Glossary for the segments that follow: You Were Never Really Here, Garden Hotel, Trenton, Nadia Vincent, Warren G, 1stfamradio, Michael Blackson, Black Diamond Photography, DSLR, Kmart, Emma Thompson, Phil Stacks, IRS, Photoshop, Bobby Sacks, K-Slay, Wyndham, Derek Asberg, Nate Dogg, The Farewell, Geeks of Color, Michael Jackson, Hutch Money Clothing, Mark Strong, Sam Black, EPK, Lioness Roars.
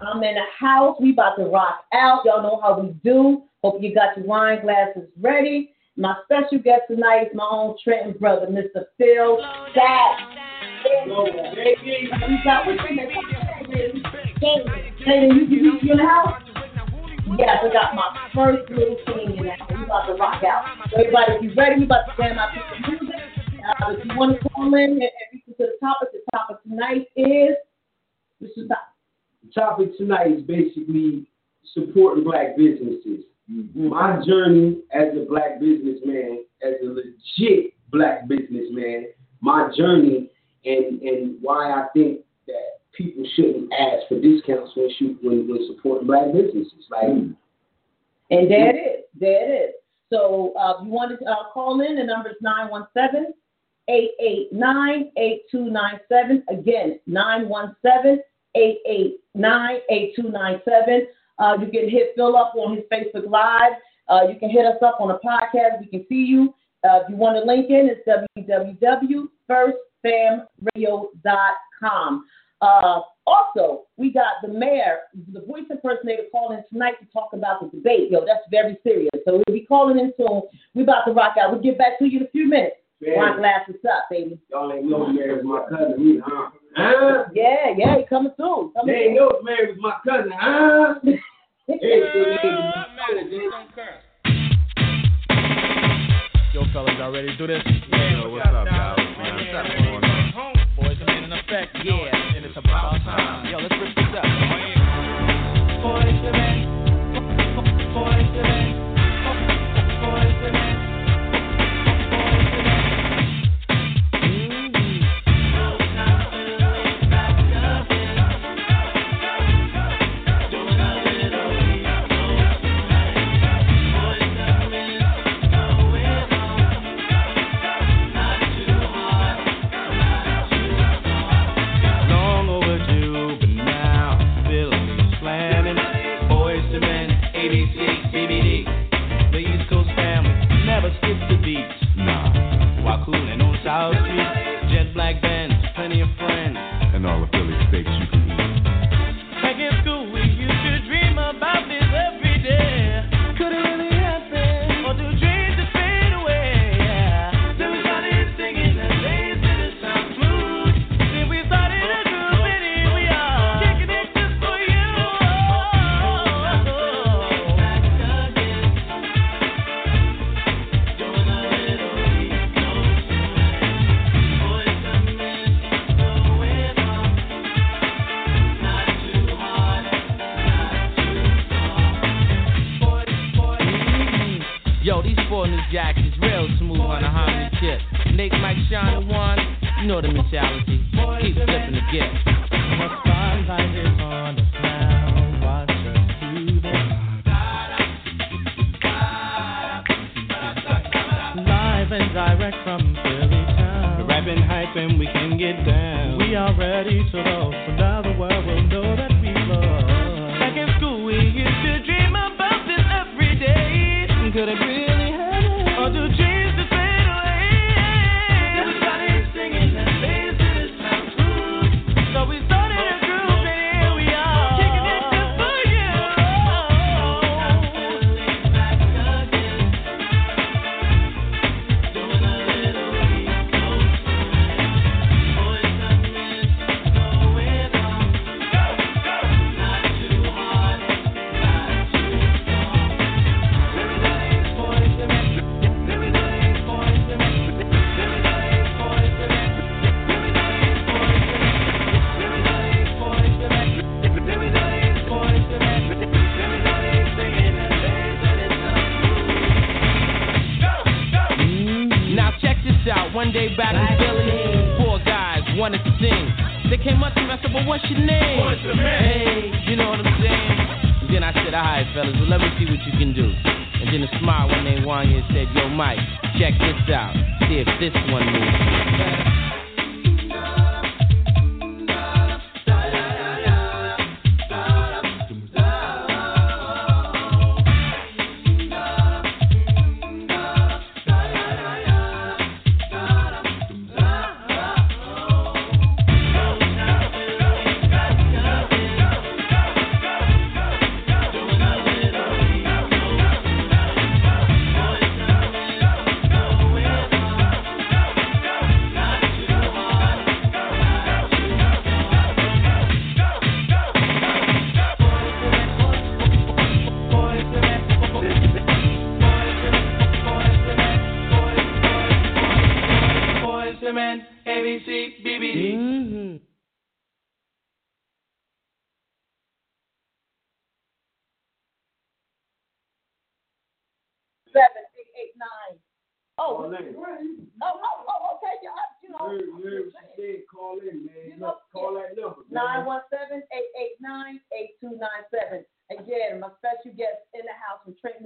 I'm in the house. We about to rock out. Y'all know how we do. Hope you got your wine glasses ready. My special guest tonight is my own Trenton brother, Mr. Phil Stacks. We got what's in you in the house? Yes, I got my first little thing in the house. We about to rock out. So everybody, if you ready, we about to jam out to some music. If you want to call in and listen to the topic tonight is... The topic tonight is basically supporting black businesses. Mm-hmm. My journey as a black businessman, as a legit black businessman, my journey and why I think that people shouldn't ask for discounts when supporting black businesses. Like, mm-hmm. And there it is. So if you want to call in, the number is 917-889-8297. Again, 917-889-8297. You can hit Phil up on his Facebook Live. You can hit us up on a podcast. We can see you. If you want to link in, it's www.firstfamradio.com. Also, we got the mayor, the voice impersonator, calling tonight to talk about the debate. Yo, that's very serious. So we'll be calling in soon. We're about to rock out. We'll get back to you in a few minutes. Wine glasses up, baby. Y'all ain't know Mary was my cousin, huh? Yeah, he coming soon. They ain't know if Mary was my cousin, huh? Yo, fellas, y'all ready to do this? Yeah, yo, what's up, y'all? What's up? Boys are in effect, yeah, and it's about time. Yo, let's rip this up. Boys are in. Boys are in. thing. They came up to me, I said, but what's your name? What's the name? Hey, you know what I'm saying? And then I said, all right, fellas, well, let me see what you can do. And then a smart one named Wanya said, yo, Mike, check this out. See if this one moves. Trent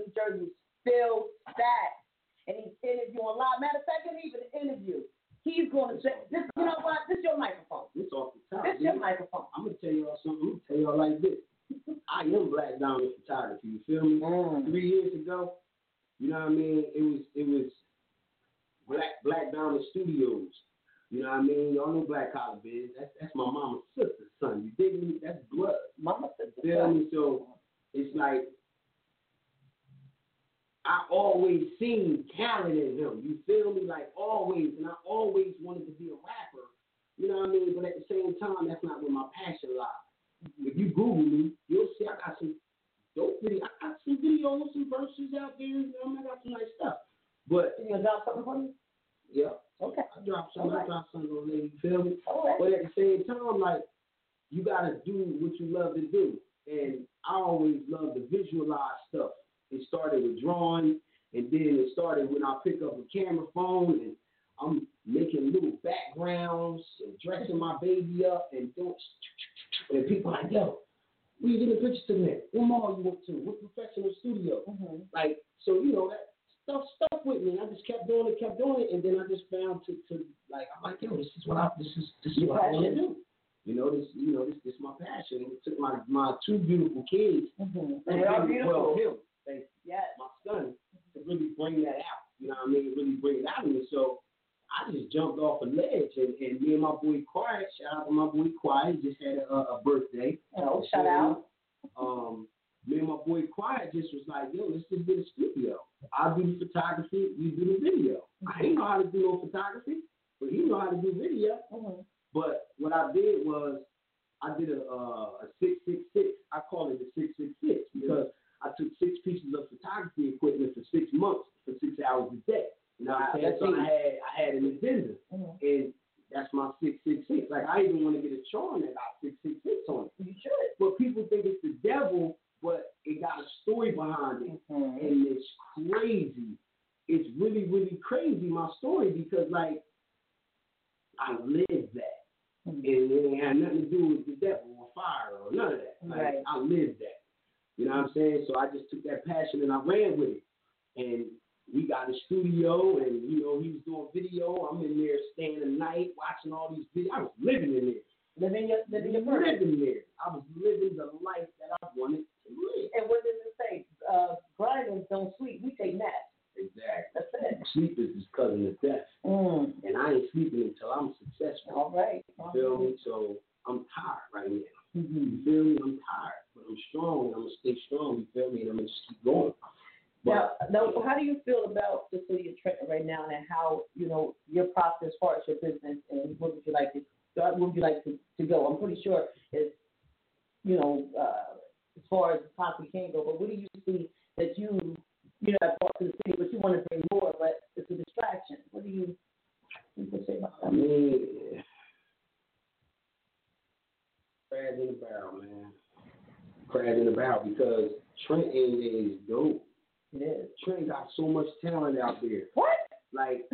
got so much talent out there. What? Like,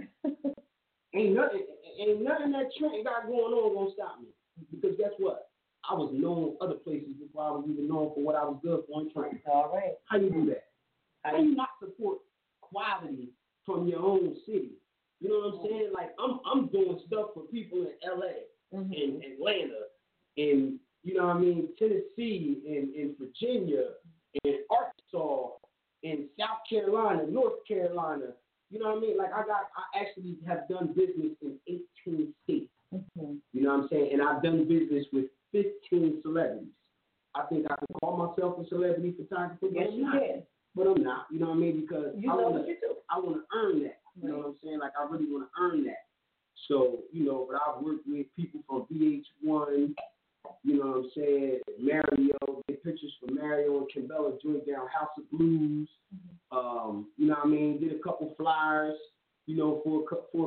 Ain't nothing that Trent got going on gonna stop me. Because guess what? I was known other places before I was even known for what I was good for in Trent. All right. How you do that? How you not support quality from your own city? You know what I'm saying? Like I'm doing stuff for people in LA, mm-hmm. in Atlanta, in you know what I mean, Tennessee, in Virginia, in Arkansas, in South Carolina, North Carolina. You know what I mean? Like I actually have done business in 18 states. Mm-hmm. You know what I'm saying? And I've done business with 15 celebrities. I think I can call myself a celebrity photographer. Yes, you can. But I'm not. You know what I mean? Because I want to earn that. You know what I'm saying? Like, I really want to earn that. So, you know, but I've worked with people from VH1, you know what I'm saying, Mario, did pictures for Mario and Kimbella, joined down House of Blues, you know what I mean, did a couple flyers, you know, for a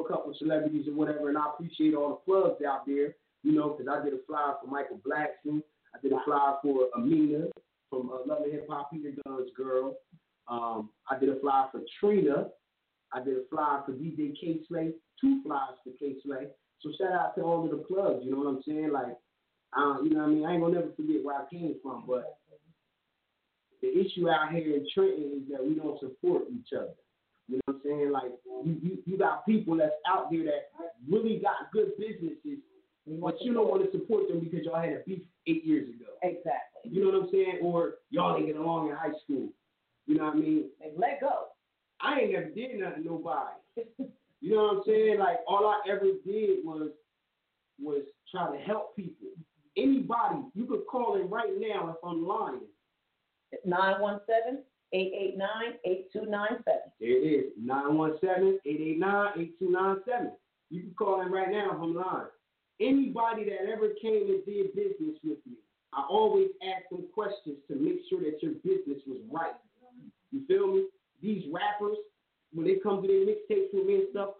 couple of celebrities or whatever, and I appreciate all the plugs out there, you know, because I did a flyer for Michael Blackson, I did a flyer for Amina from Love & Hip Hop, Peter Gunn's girl, I did a flyer for Trina, I did a flyer for DJ K-Slay, two flyers for K-Slay. So shout out to all of the plugs, you know what I'm saying? Like, you know what I mean? I ain't going to never forget where I came from, but the issue out here in Trenton is that we don't support each other. You know what I'm saying? Like, you got people that's out there that really got good businesses, but you don't want to support them because y'all had a beef 8 years ago. Exactly. You know what I'm saying? Or y'all didn't get along in high school. You know what I mean? And let go. I ain't never did nothing to nobody. You know what I'm saying? Like, all I ever did was try to help people. Anybody, you could call in right now if I'm lying. 917-889-8297. There it is. 917-889-8297. You can call in right now if I'm lying. Anybody that ever came and did business with me, I always asked them questions to make sure that your business was right. You feel me? These rappers, when they come to their mixtapes with me and stuff,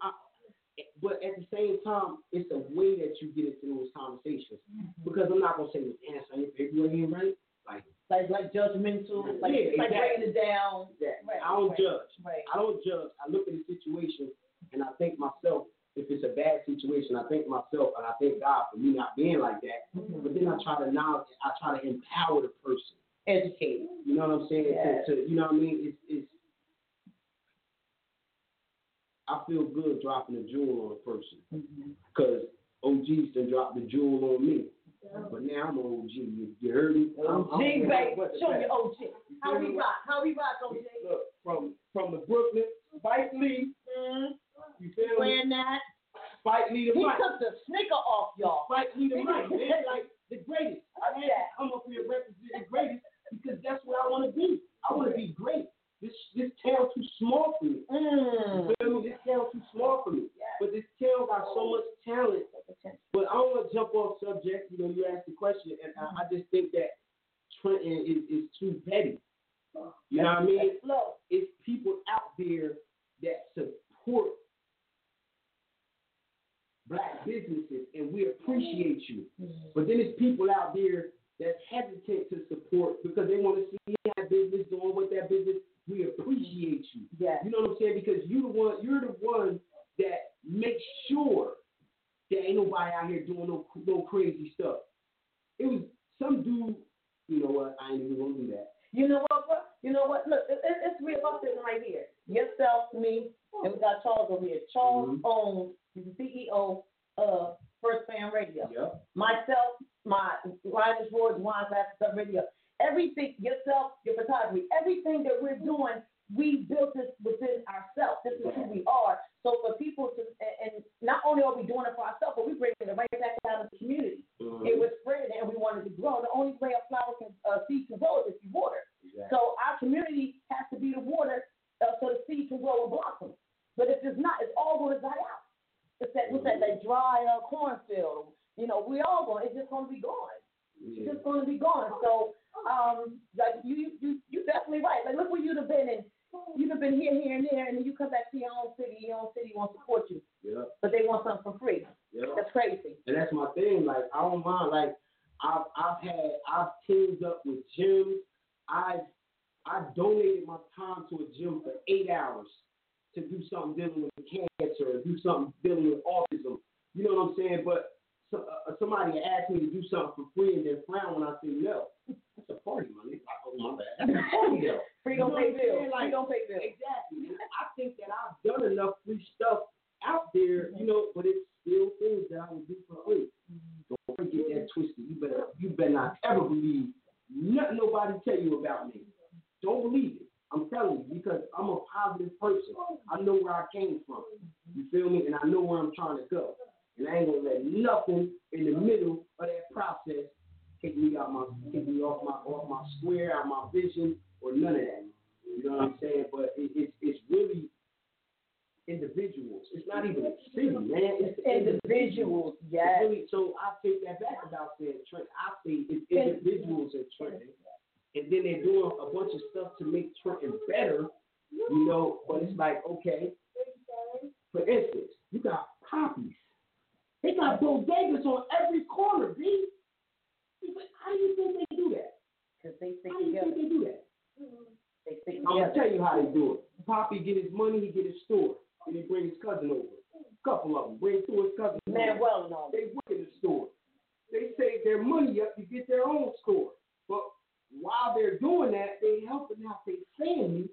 but at the same time, it's a way that you get into those conversations. Mm-hmm. Because I'm not going to say this answer if you ain't right. Like judgmental, right. Like breaking it down. Exactly. Right. I don't judge. Right. I don't judge. I look at the situation and I thank myself. If it's a bad situation, I thank myself and I thank God for me not being like that. Mm-hmm. But then I try to empower the person. Educate. You know what I'm saying? Yes. To, you know what I mean? It's I feel good dropping a jewel on a person because OG's done dropped the jewel on me. Yeah. But now I'm an OG. You heard me? OG, baby. Show your OG. How we rock, OG? Look, from the Brooklyn, Spike Lee. Mm-hmm. You feel wearing me? That. Spike Lee the mic. He took the snicker off, y'all. Spike Lee the mic. Man, like the greatest. I had to come up here and represent the greatest because that's what I want to be. I want to be great. This town too small for me. You feel me? This town too small for me. Yes. But this town got so much talent. But I don't want to jump off subject. You know, you asked the question, and I just think that Trenton is too petty. You know what I mean? It's people out there that support black businesses, and we appreciate you. Mm-hmm. But then it's people out there that's hesitant to support because they want to see that business doing what that business. We appreciate you. Yes. You know what I'm saying? Because you're the one that makes sure there ain't nobody out here doing no crazy stuff. It was some dude, you know what, I ain't even going to do that. You know what, bro? You know what? Look, it's three of us sitting right here. Yourself, me, and we got Charles over here. Charles owns, he's the CEO of First Fam Radio. Yep. Myself, my Lioness Roars, Wine Glasses Up Radio. Everything, yourself, your photography, everything that we're doing, we built this within ourselves. This is who we are. So for people to, and not only are we doing it for ourselves, but we're bringing it right back out of the community. Mm-hmm. It was spreading and we wanted to grow. The only way a flower can seed can grow is if you water. Exactly. So our community has to be the water so the seed can grow and blossom. But if it's not, it's all going to die out. It's that, what's that, like dry cornfield. You know, we all going, it's just going to be gone. Yeah. It's just going to be gone. So, like you definitely right. Like look where you'd have been, and you'd have been here, and there, and then you come back to your own city won't support you. Yeah. But they want something for free. Yeah. That's crazy. And that's my thing. Like I don't mind. Like I've teamed up with gyms. I donated my time to a gym for 8 hours to do something dealing with cancer or do something dealing with autism. You know what I'm saying? But so, somebody asked me to do something for free and then frown when I say no. That's a party, money. Oh, my bad. That's a party, though. Free don't pay bills. Free don't pay bills. Exactly. And I think that I've done enough free stuff out there, you know, but it's still things that I would do for free. Don't get that twisted. You better not ever believe nothing nobody tell you about me. Don't believe it. I'm telling you, because I'm a positive person. I know where I came from. You feel me? And I know where I'm trying to go. And I ain't gonna let nothing in the middle of that process take me off my square, out my vision, or none of that. You know what I'm saying? But it's really individuals. It's not even a city, man. It's individuals. Yeah. Really, so I take that back about saying Trenton. I say it's individuals at Trenton, and then they're doing a bunch of stuff to make Trenton better. You know, but it's like, okay, for instance, you got poppies. They got bodegas on every corner, B. How do you think they do that? Because they stick together. How do you think they do that? They stick together. I'm going to tell you how they do it. Poppy get his money, he get his store. And he bring his cousin over. A couple of them. Bring two of his cousins over. Manuel and all. They work in the store. They save their money up to get their own store. But while they're doing that, they helping out their family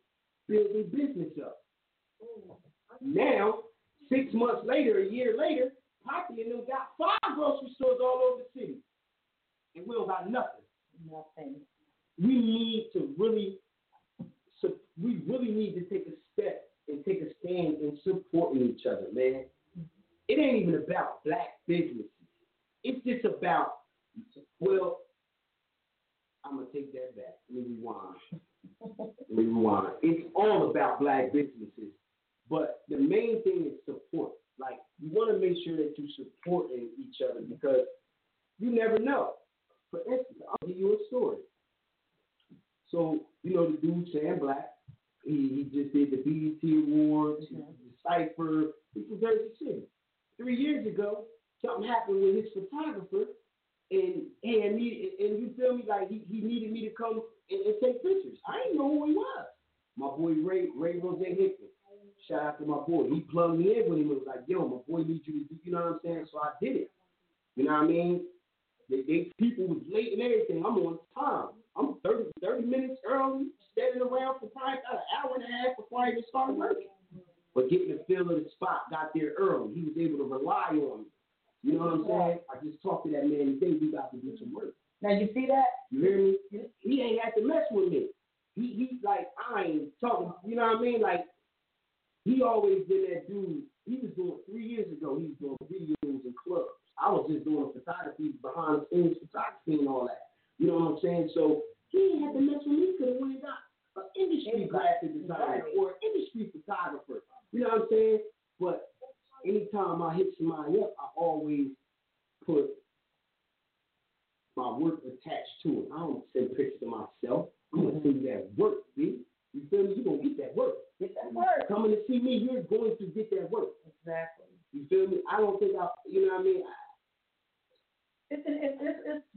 build their business up. Now, 6 months later, a year later, Poppy and them got 5 grocery stores all over the city. And we don't got nothing. Nothing. We really need to take a step and take a stand in supporting each other, man. It ain't even about black businesses. It's just about, well, I'm going to take that back. Let me rewind. It's all about black businesses. But the main thing is support. Like, you want to make sure that you're supporting each other because you never know. For instance, I'll give you a story. So, you know, the dude, Sam Black, he just did the BET Awards, the Cypher. He's from Jersey City. 3 years ago, something happened with his photographer, and you feel me, like he needed me to come and take pictures. I didn't know who he was. My boy Ray Rose Hickman. Shout out to my boy. He plugged me in when he was like, yo, my boy needs you to do, you know what I'm saying? So I did it. You know what I mean? They people was late and everything. I'm on time. I'm 30 minutes early, standing around for probably about an hour and a half before I even started working. But getting the feel of the spot, got there early. He was able to rely on me. You know what I'm saying? I just talked to that man today. We got to do some work. Now you see that? You hear me? He ain't had to mess with me. He's like, I ain't talking. You know what I mean? Like, he always been that dude. He was doing 3 years ago. He was doing videos and clubs. I was just doing photography, behind the scenes photography and all that. You know what I'm saying? So he didn't have to mess with me because when he got an industry graphic designer or an industry photographer. You know what I'm saying? But anytime I hit somebody up, I always put my work attached to it. I don't send pictures to myself. I'm gonna send you that work, B. You feel me? You're gonna get that work. Get that work. Coming to see me, you're going to get that work. Exactly. You feel me? I don't think I. You know what I mean? It's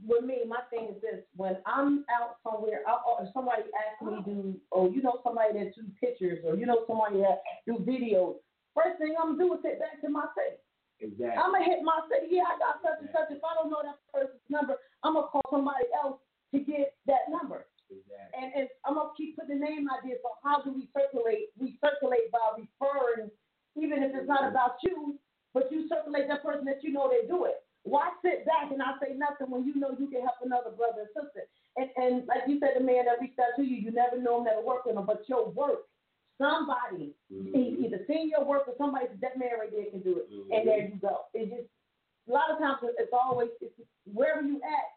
with me. My thing is this: when I'm out somewhere, if somebody asks me to, oh, you know, somebody that do pictures, or you know, somebody that do videos. First thing I'm gonna do is hit back to my city. Exactly. I'm gonna hit my city. Yeah, I got such and such. If I don't know that person's number, I'm gonna call somebody else to get that number. Exactly. And I'm gonna keep putting the name ideas. So how do we circulate? We circulate by referring, even if it's not about you, but you circulate that person that you know they do it. Why sit back and not say nothing when you know you can help another brother and sister? And like you said, the man that reached out to you, you never know him, never work with him, but your work, somebody either seen your work or somebody said that man right there can do it, and there you go. It just a lot of times it's always wherever you at.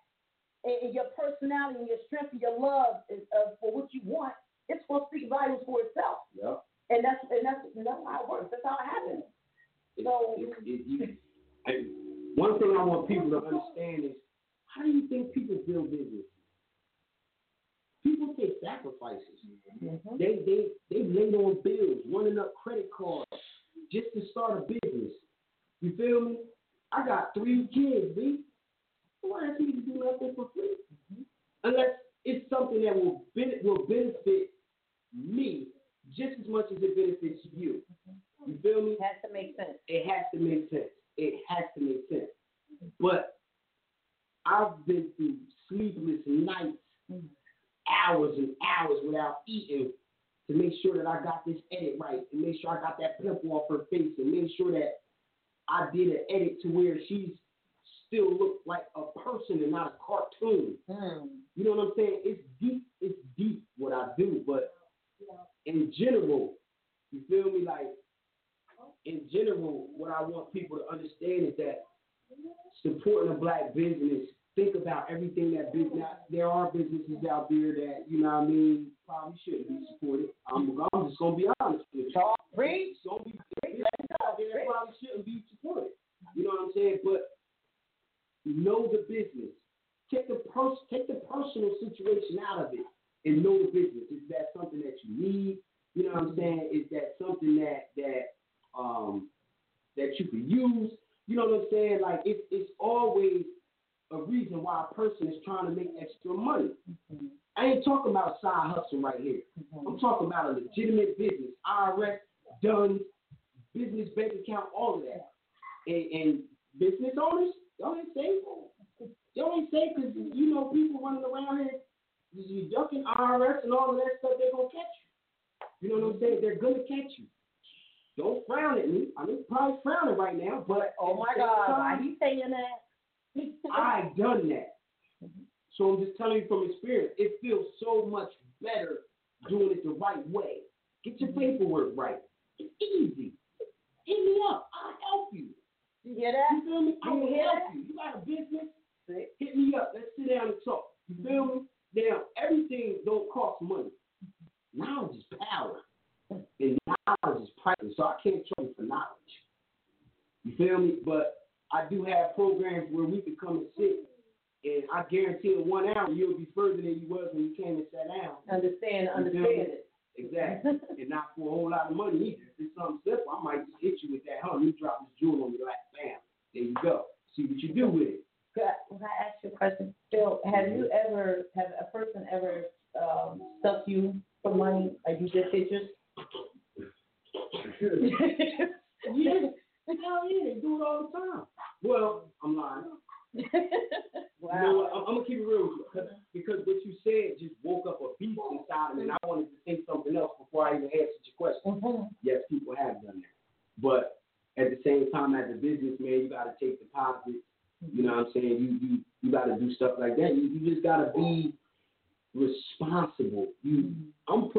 And your personality and your strength and your love is, for what you want, it's going to speak volumes for itself. Yep. And that's how it works. That's how it happens. So one thing I want people to understand is how do you think people build business? People take sacrifices. Mm-hmm. They lay on bills, running up credit cards just to start a business. You feel me? I got 3 kids, B. Why ask you to do nothing for free? Mm-hmm. Unless it's something that will benefit me just as much as it benefits you. You feel me? It has to make sense. It has to make sense. But I've been through sleepless nights, hours and hours without eating to make sure that I got this edit right, and make sure I got that pimple off her face, and make sure that I did an edit to where she's still looked like a person and not a cartoon. You know what I'm saying? It's deep what I do, but in general, you feel me? Like, in general, what I want people to understand is that supporting a black business, think about everything that business. There are businesses out there that, you know what I mean, probably shouldn't be supported. I'm just going to be honest with you. There probably shouldn't be supported. You know what I'm saying? But know the business. Take the personal situation out of it and know the business. Is that something that you need? You know what I'm saying? Is that something that you can use? You know what I'm saying? Like, it's always a reason why a person is trying to make extra money. I ain't talking about side hustling right here. I'm talking about a legitimate business. IRS, DUNS, business bank account, all of that. And business owners, y'all ain't safe because, you know, people running around here, you ducking IRS and all of that stuff, they're going to catch you. You know what I'm saying? They're going to catch you. Don't frown at me. I mean, probably frowning right now, but oh my God, why he saying that? I done that. So I'm just telling you from experience, it feels so much better doing it the right way. Get your paperwork right. It's easy. Hit me up. I'll help you. You hear that? You feel me? I will help you. You got a business? Hit me up. Let's sit down and talk. You feel me? Now, everything don't cost money. Knowledge is power. And knowledge is priceless, so I can't trade for knowledge. You feel me? But I do have programs where we can come and sit, and I guarantee in 1 hour you'll be further than you was when you came and sat down. Understand it. Exactly. And not for a whole lot of money either. If it's something simple, I might just hit you with that, you drop this jewel on me like, bam, there you go. See what you do with it. Can I ask you a question? Phil, have a person ever stuck you for money? Like you did pictures? Yeah, they do it all the time. Well, I'm lying. Wow. You know what? I'm going to keep it real with you because what you said just woke up a beast inside me, and I wanted to say something else before I even answered your question. Yes, people have done that. But at the same time, as a businessman, you got to take deposits. You know what I'm saying? You got to do stuff like that. You just got to be responsible. I'm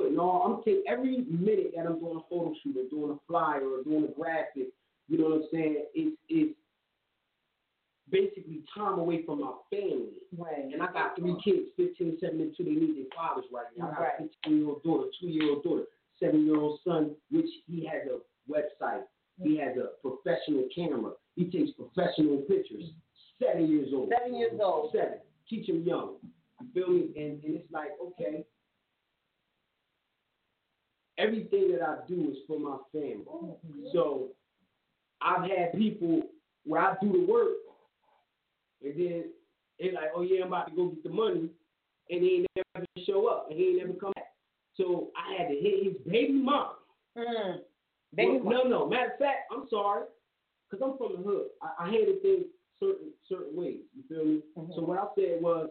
taking every minute that I'm doing a photo shoot or doing a flyer or doing a graphic, you know what I'm saying, it's basically time away from my family. Right. And I got 3 kids, 15, 7, and 2, they need their fathers right now. I got a 15-year-old daughter, 2-year-old daughter, 7-year-old son, which he has a website. He has a professional camera. He takes professional pictures. 7 years old. 7 years old. 7. Teach him young. You feel me? And it's like, okay, everything that I do is for my family. So I've had people where I do the work, and then they're like, oh, yeah, I'm about to go get the money, and he ain't never show up, and he ain't never come back. So I had to hit his baby mom. No. Matter of fact, I'm sorry, because I'm from the hood. I handle things certain ways. You feel me? So what I said was,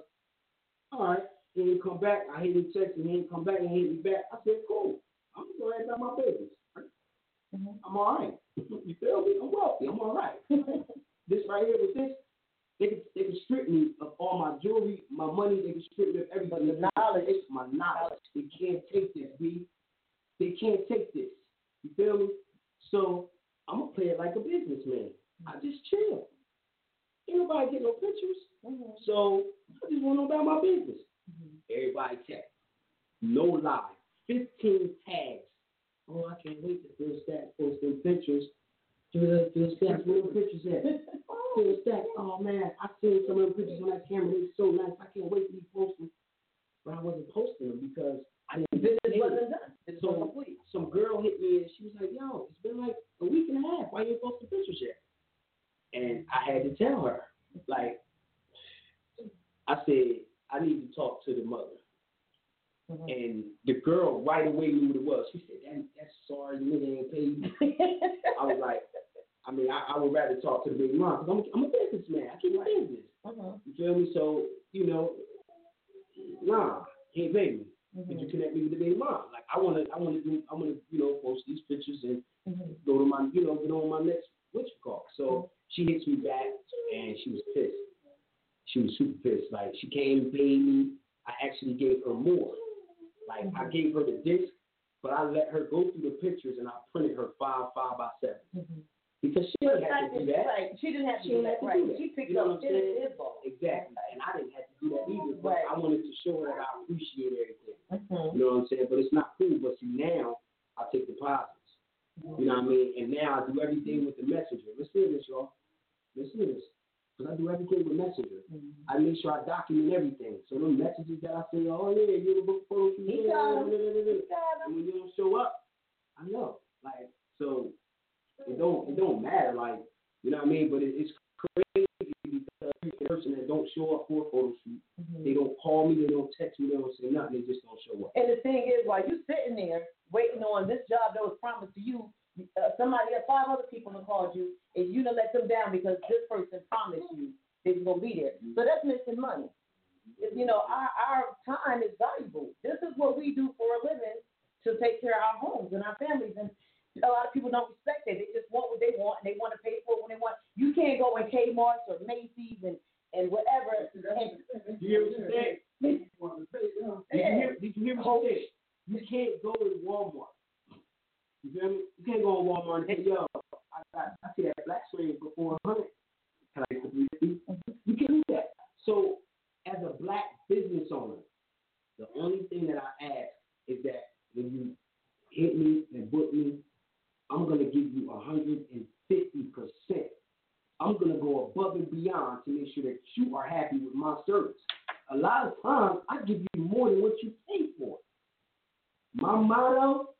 all right, he didn't come back. I hit him text and he didn't come back and he hit me back. I said, cool. I'm just going to ask about my business. I'm all right. You feel me? I'm wealthy. I'm all right. This right here with this, they can strip me of all my jewelry, my money. They can strip me of everything. The knowledge, it's my knowledge. They can't take this, B. They can't take this. You feel me? So I'm going to play it like a businessman. I just chill. Ain't nobody get no pictures. So I just want to know about my business. Everybody tag. No lie. 15 tags. Oh, I can't wait to Phil Stacks post them pictures. Phil Stacks, where the pictures at? Phil Stacks, oh man, I seen some of the pictures on that camera. They so nice. I can't wait to post them. But I wasn't posting them because I didn't business wasn't done. So some girl hit me and she was like, yo, it's been like a week and a half. Why you ain't posting pictures yet? And I had to tell her, like, I said, I need to talk to the mother. Mm-hmm. And the girl right away knew what it was. She said, that sorry nigga ain't paid. I was like, I would rather talk to the big mom because I'm a businessman. I keep my business. Mm-hmm. You feel me? So, nah, he ain't paid me. Mm-hmm. Did you connect me with the big mom? Like, I wanna post these pictures and go to my, get on my next witch call. So she hits me back and she was pissed. She was super pissed. Like, she came and paid me. I actually gave her more. Like, I gave her the disc, but I let her go through the pictures and I printed her 5 5x7. Mm-hmm. Because she didn't have to do that. Right. She didn't have to do that. Right. She picked up his ball. Exactly. And I didn't have to do that either, but I wanted to show her that I appreciate everything. Mm-hmm. You know what I'm saying? But it's not cool. But see, now I take deposits. Mm-hmm. You know what I mean? And now I do everything with the messenger. Listen to this, y'all. Listen to this. Because I do everything with Messenger. Mm-hmm. I make sure I document everything. So those messages that I say, oh, yeah, you're the book photo. He got him. And when you don't show up, I know. Like, so it don't matter. Like, you know what I mean? But it's crazy because the person that don't show up for a photo shoot, they don't call me, they don't text me, they don't say nothing, they just don't show up. And the thing is, while you're sitting there waiting on this job that was promised to you, somebody got 5 other people that called you, and you done let them down because this person promised you they were going to be there. So that's missing money. Our time is valuable. This is what we do for a living, to take care of our homes and our families. And a lot of people don't respect that. They just want what they want, and they want to pay for it when they want. You can't go in Kmart or Macy's and whatever. Do you hear what you said? Did you hear what you said? You can't go to Walmart. You feel me? You can't go to Walmart and say, yo, I see that black swing for 400. Can I get $350? You can't do that. So, as a black business owner, the only thing that I ask is that when you hit me and book me, I'm going to give you 150%. I'm going to go above and beyond to make sure that you are happy with my service. A lot of times, I give you more than what you pay for. My motto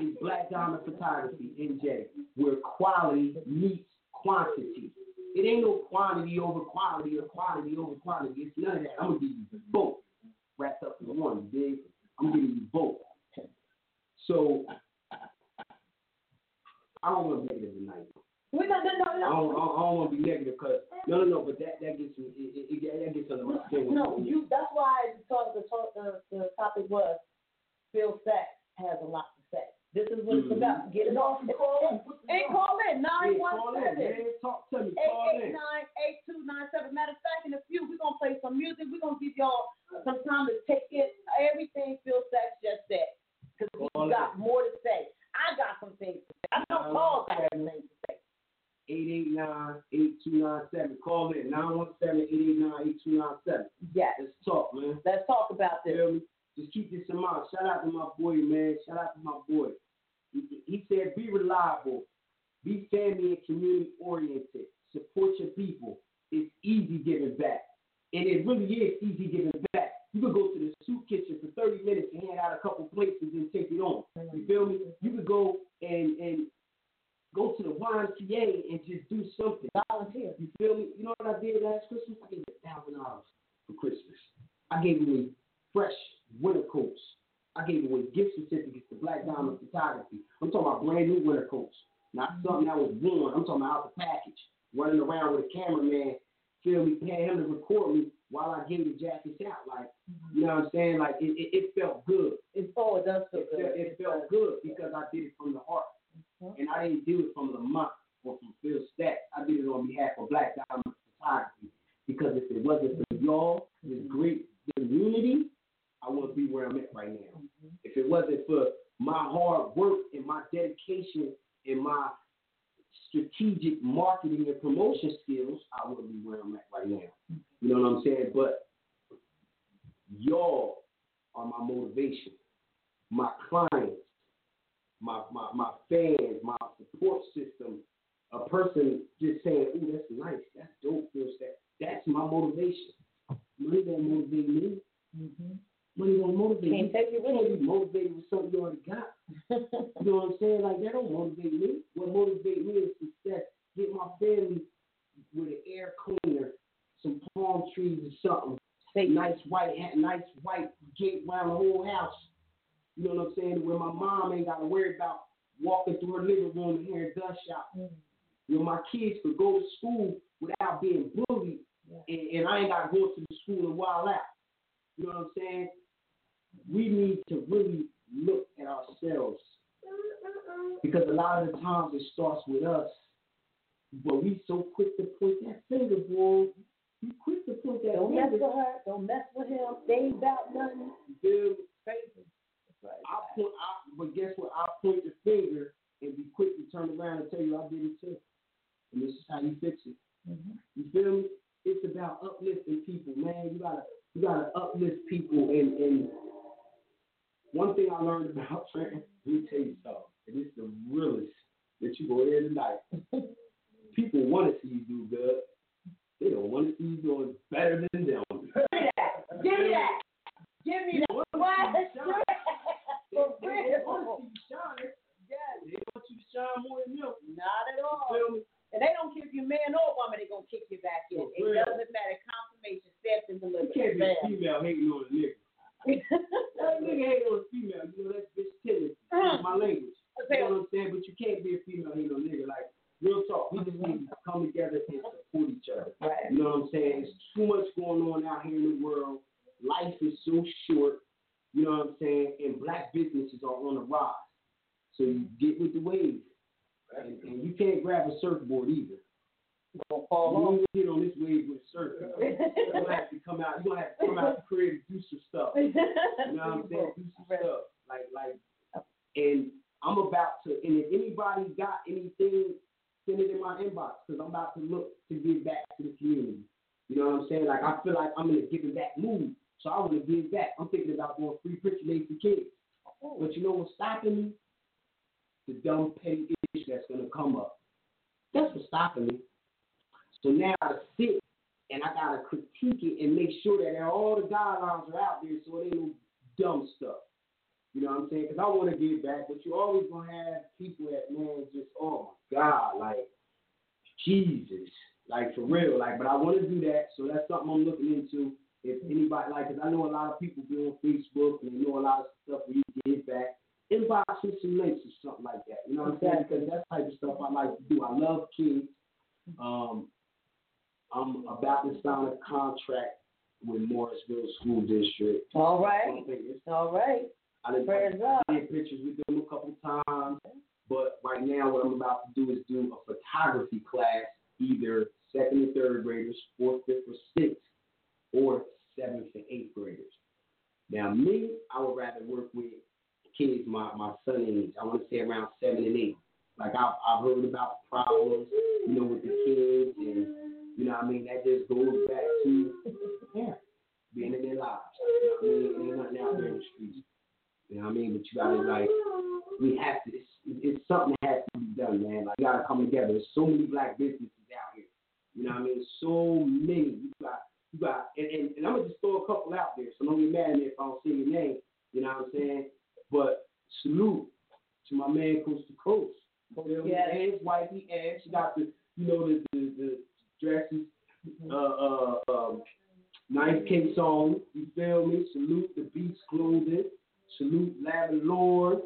is Black Diamond Photography, NJ, where quality meets quantity. It ain't no quantity over quality or quality over quantity. It's none of that. I'm going to give you both. Wrapped up in one, big. I'm giving you both. So, I don't want to be negative tonight. No. I don't want to be negative because, no, but that gets me, that gets under my skin. No, that's why I thought the topic was Phil Stacks has a lot to say. This is what it's about. Get it off. And call in 917. Talk to me. 889-8297. Matter of fact, in a few, we're going to play some music. We're going to give y'all some time to take in everything Phil Stacks just said. Because we got more to say. I got some things to say. I know Paul's got some things to say. 889-8297. Call in 917-889-8297. Yes. Let's talk, man. Let's talk about this. Yeah. Just keep this in mind. Shout out to my boy, man. Shout out to my boy. He said, be reliable. Be family and community-oriented. Support your people. It's easy giving back. And it really is easy giving back. You can go to the soup kitchen for 30 minutes and hand out a couple plates and then take it on. You feel me? You could go and go to the YMCA and just do something. Volunteer. You feel me? You know what I did last Christmas? I gave $1,000 for Christmas. I gave away fresh winter coats. I gave away gift certificates to Black Diamond Photography. I'm talking about brand new winter coats. Not something that was worn. I'm talking about out the package. Running around with a cameraman, feel me, paying him to record me while I gave the jackets out. Like, you know what I'm saying? Like, it felt good. It does feel good. It felt good because I did it from the heart. Mm-hmm. And I didn't do it from Lamont or from Phil Stacks. I did it on behalf of Black Diamond Photography. Because if it wasn't for y'all, this great community, I wouldn't be where I'm at right now. Mm-hmm. If it wasn't for my hard work and my dedication and my strategic marketing and promotion skills, I wouldn't be where I'm at right now. Mm-hmm. You know what I'm saying? But y'all are my motivation, my clients, my fans, my support system, a person just saying, ooh, that's nice, that's dope, that's my motivation. Money don't motivate me. Mm-hmm. Money don't motivate me. Can't be motivated with something you already got. You know what I'm saying? Like, that don't motivate me. What motivates me is success. Get my family with an air cleaner, some palm trees or something. Take nice white gate around the whole house. You know what I'm saying? Where my mom ain't got to worry about walking through her living room and hearing gunshot. Mm-hmm. You know, my kids could go to school without being bullied, yeah. and I ain't got to go to the school and wild out. You know what I'm saying? We need to really look at ourselves because a lot of the times it starts with us, but we so quick to point that finger, boy. You quick to point that don't finger. Don't mess with her. Don't mess with him. They ain't about nothing. Dude, right. But guess what? I point the finger and be quick to turn around and tell you I did it too. And this is how you fix it. Mm-hmm. You feel me? It's about uplifting people, man. You gotta uplift people. And one thing I learned about Trenton, let me tell you something, and it's the realest that you go there tonight. People want to see you do good. They don't want to see you doing better than them. Give me that. They want to see you shine. Yes. They want you to shine more than them. Not at all. And they don't care if you're man or woman, they're going to kick you back in. It doesn't matter. Confirmation, steps, and delivery. You can't be a female hating on a nigga. That nigga hating on a female. You know, that's bitch tendency. That's my language. You know what I'm saying? But you can't be a female hating on a nigga. Like, real talk. We just need to come together and support each other. Right. You know what I'm saying? There's too much going on out here in the world. Life is so short. You know what I'm saying? And black businesses are on the rise. So you get with the wave. And you can't grab a surfboard either. You don't fall get on this wave with a surfboard. You're gonna have to come out. You're gonna have to come out the crib and do some stuff. You know what I'm saying? Do some stuff. Like. And I'm about to. And if anybody got anything, send it in my inbox because I'm about to look to give back to the community. You know what I'm saying? Like I feel like I'm in a giving back mood, so I want to give back. I'm thinking about doing free picture days for kids. But you know what's stopping me? The dumb petty issue that's going to come up. That's what's stopping me. So now I sit and I got to critique it and make sure that all the guidelines are out there so it ain't no dumb stuff. You know what I'm saying? Because I want to give back, but you're always going to have people that, man, just, oh my God, like, Jesus, like for real. Like, but I want to do that. So that's something I'm looking into. If anybody, like, because I know a lot of people be on Facebook and they know a lot of stuff where you give back. Inbox with some links or something like that. You know what I'm saying? Because that's the type of stuff I like to do. I love kids. I'm about to sign a contract with Morrisville School District. All right. I done taken pictures with them a couple times. But right now what I'm about to do is do a photography class, either 2nd and 3rd graders, 4th, 5th, or 6th, or 7th and 8th graders. Now me, I would rather work with kids my son age. I want to say around 7 and 8. Like I've heard about problems, you know, with the kids, and you know what I mean, that just goes back to being in their lives. You know what I mean? Ain't nothing out there in the streets. You know what I mean? But you gotta like we have to it's something that has to be done, man. Like you gotta come together. There's so many black businesses out here. You know what I mean? So many. You got and I'm gonna just throw a couple out there, so don't get mad at me if I don't say your name. You know what I'm saying? But salute to my man coast to coast. Yes. And his wife, and she got the dresses, nice case on. You feel me? Salute the Beats Clothing. Salute Lavin Lord.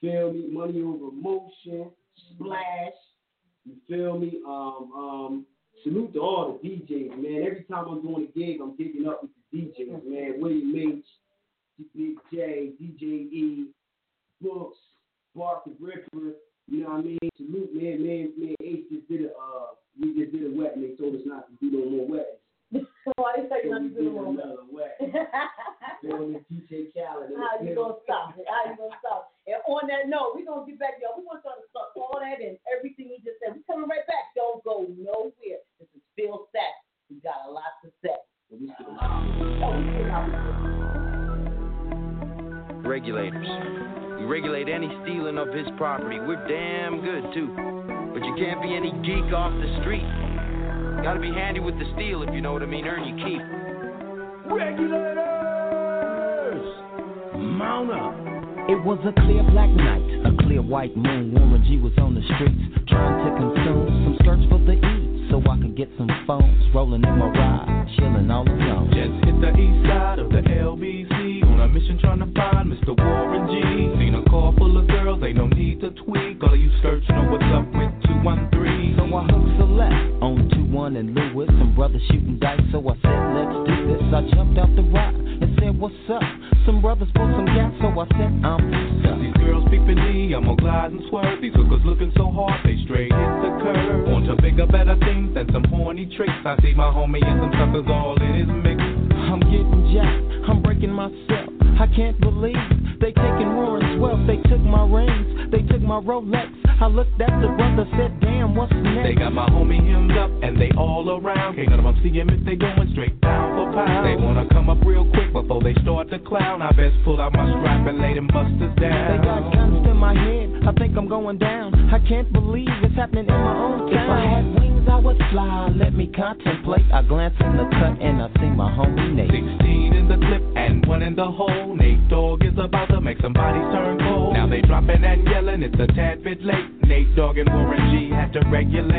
Feel me? Money Over Motion. Splash. You feel me? Salute to all the DJs, man. Every time I'm doing a gig, I'm digging up with the DJs, man. William H. Big J, DJ E, Books, Bark the Ripper, you know what I mean? Salute, man, H we just did a wedding. They told us not to do no more weddings. Why they say not to do no more weddings? They're on the DJ calendar. How you gonna stop it? How you gonna stop? And on that note, we're gonna get back, y'all. We want y'all to stop all that and everything he just said. We're coming right back. Don't go nowhere. This is Phil Stacks. We got a lot to say. Regulators. We regulate any stealing of his property. We're damn good, too. But you can't be any geek off the street. Gotta be handy with the steel, if you know what I mean. Earn your keep. Regulators! Mount up! It was a clear black night, a clear white moon. Warren G was on the streets, trying to consume some skirts for the E, so I could get some phones. Rolling in my ride, chilling all alone. Just hit the east did this. I jumped out the rock and said, what's up? Some brothers bought some gas, so I said, I'm stuck. These girls peeping me, I'm gonna glide and swerve. These hookers looking so hard, they straight hit the curve. Want to bigger, better things than some horny tricks. I see my homie and some suckers all in his mix. I'm getting jacked, I'm breaking myself. I can't believe they taking Warren's wealth. They took my rings, they took my Rolex. I looked at the brother, said, damn, what's next? They got my homie hemmed up, and they all around. Can't none of them see him if they going straight down for pound. They wanna come up real quick before they start to clown. I best pull out my strap and lay them busters down. They got guns to my head, I think I'm going down. I can't believe it's happening in my own town. If I had wings, I would fly, let me contemplate. I glance in the cut, and I see my homie Nate. 16 in the clip, and one in the hole. Nate Dogg is about to make some bodies turn cold. Now they dropping and yelling, it's a tad bit late. Nate Dogg and Warren G had to regulate. I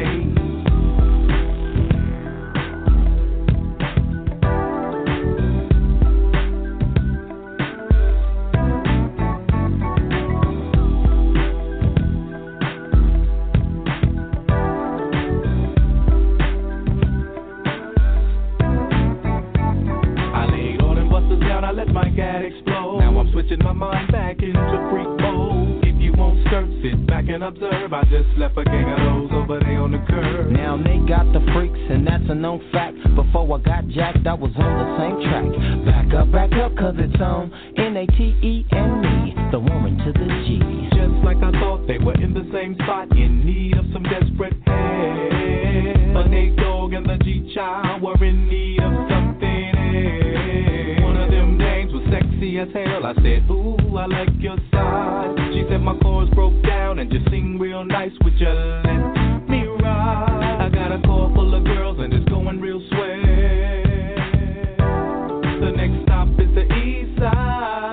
laid all them busters down, I let my gat explode. Now I'm switching my mind back into freak mode. Sit back and observe. I just left a gang of those over there on the curb. Now they got the freaks, and that's a known fact. Before I got jacked, I was on the same track. Back up, cause it's on N-A-T-E and me, the woman to the G. Just like I thought, they were in the same spot, in need of some desperate help. But Nate Dogg and the G-Child were in need of something else. One of them names was sexy as hell. I said, ooh, I like your side. She said my chords broke down and just sing real nice. Would you let me ride? I got a car full of girls and it's going real swell. The next stop is the East Side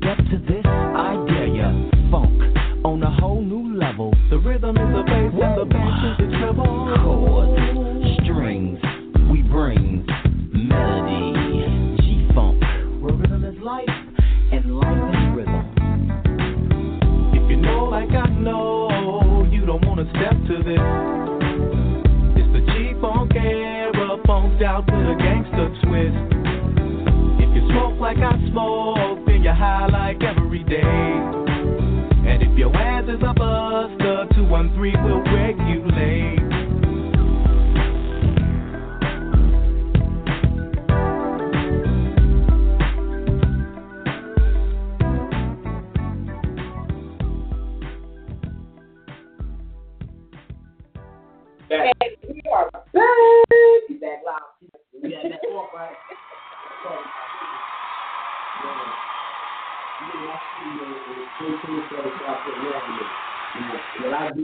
Black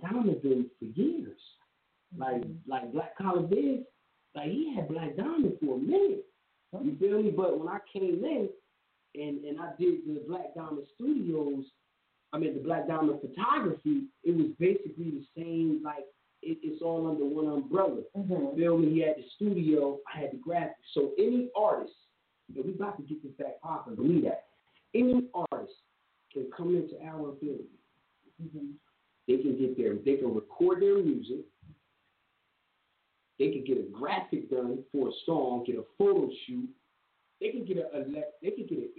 Diamond's been for years. like Black Collar Biz, like he had Black Diamond for a minute. You feel me? But when I came in and I did the Black Diamond Studios, I mean the Black Diamond Photography, it was basically the same, like it's all under one umbrella. Mm-hmm. You feel me? He had the studio, I had the graphics. So any artist, and we about to get this back popping, believe that. Any artist can come into our building. Mm-hmm. They can get there. They can record their music. They can get a graphic done for a song, get a photo shoot. They can get an EPK.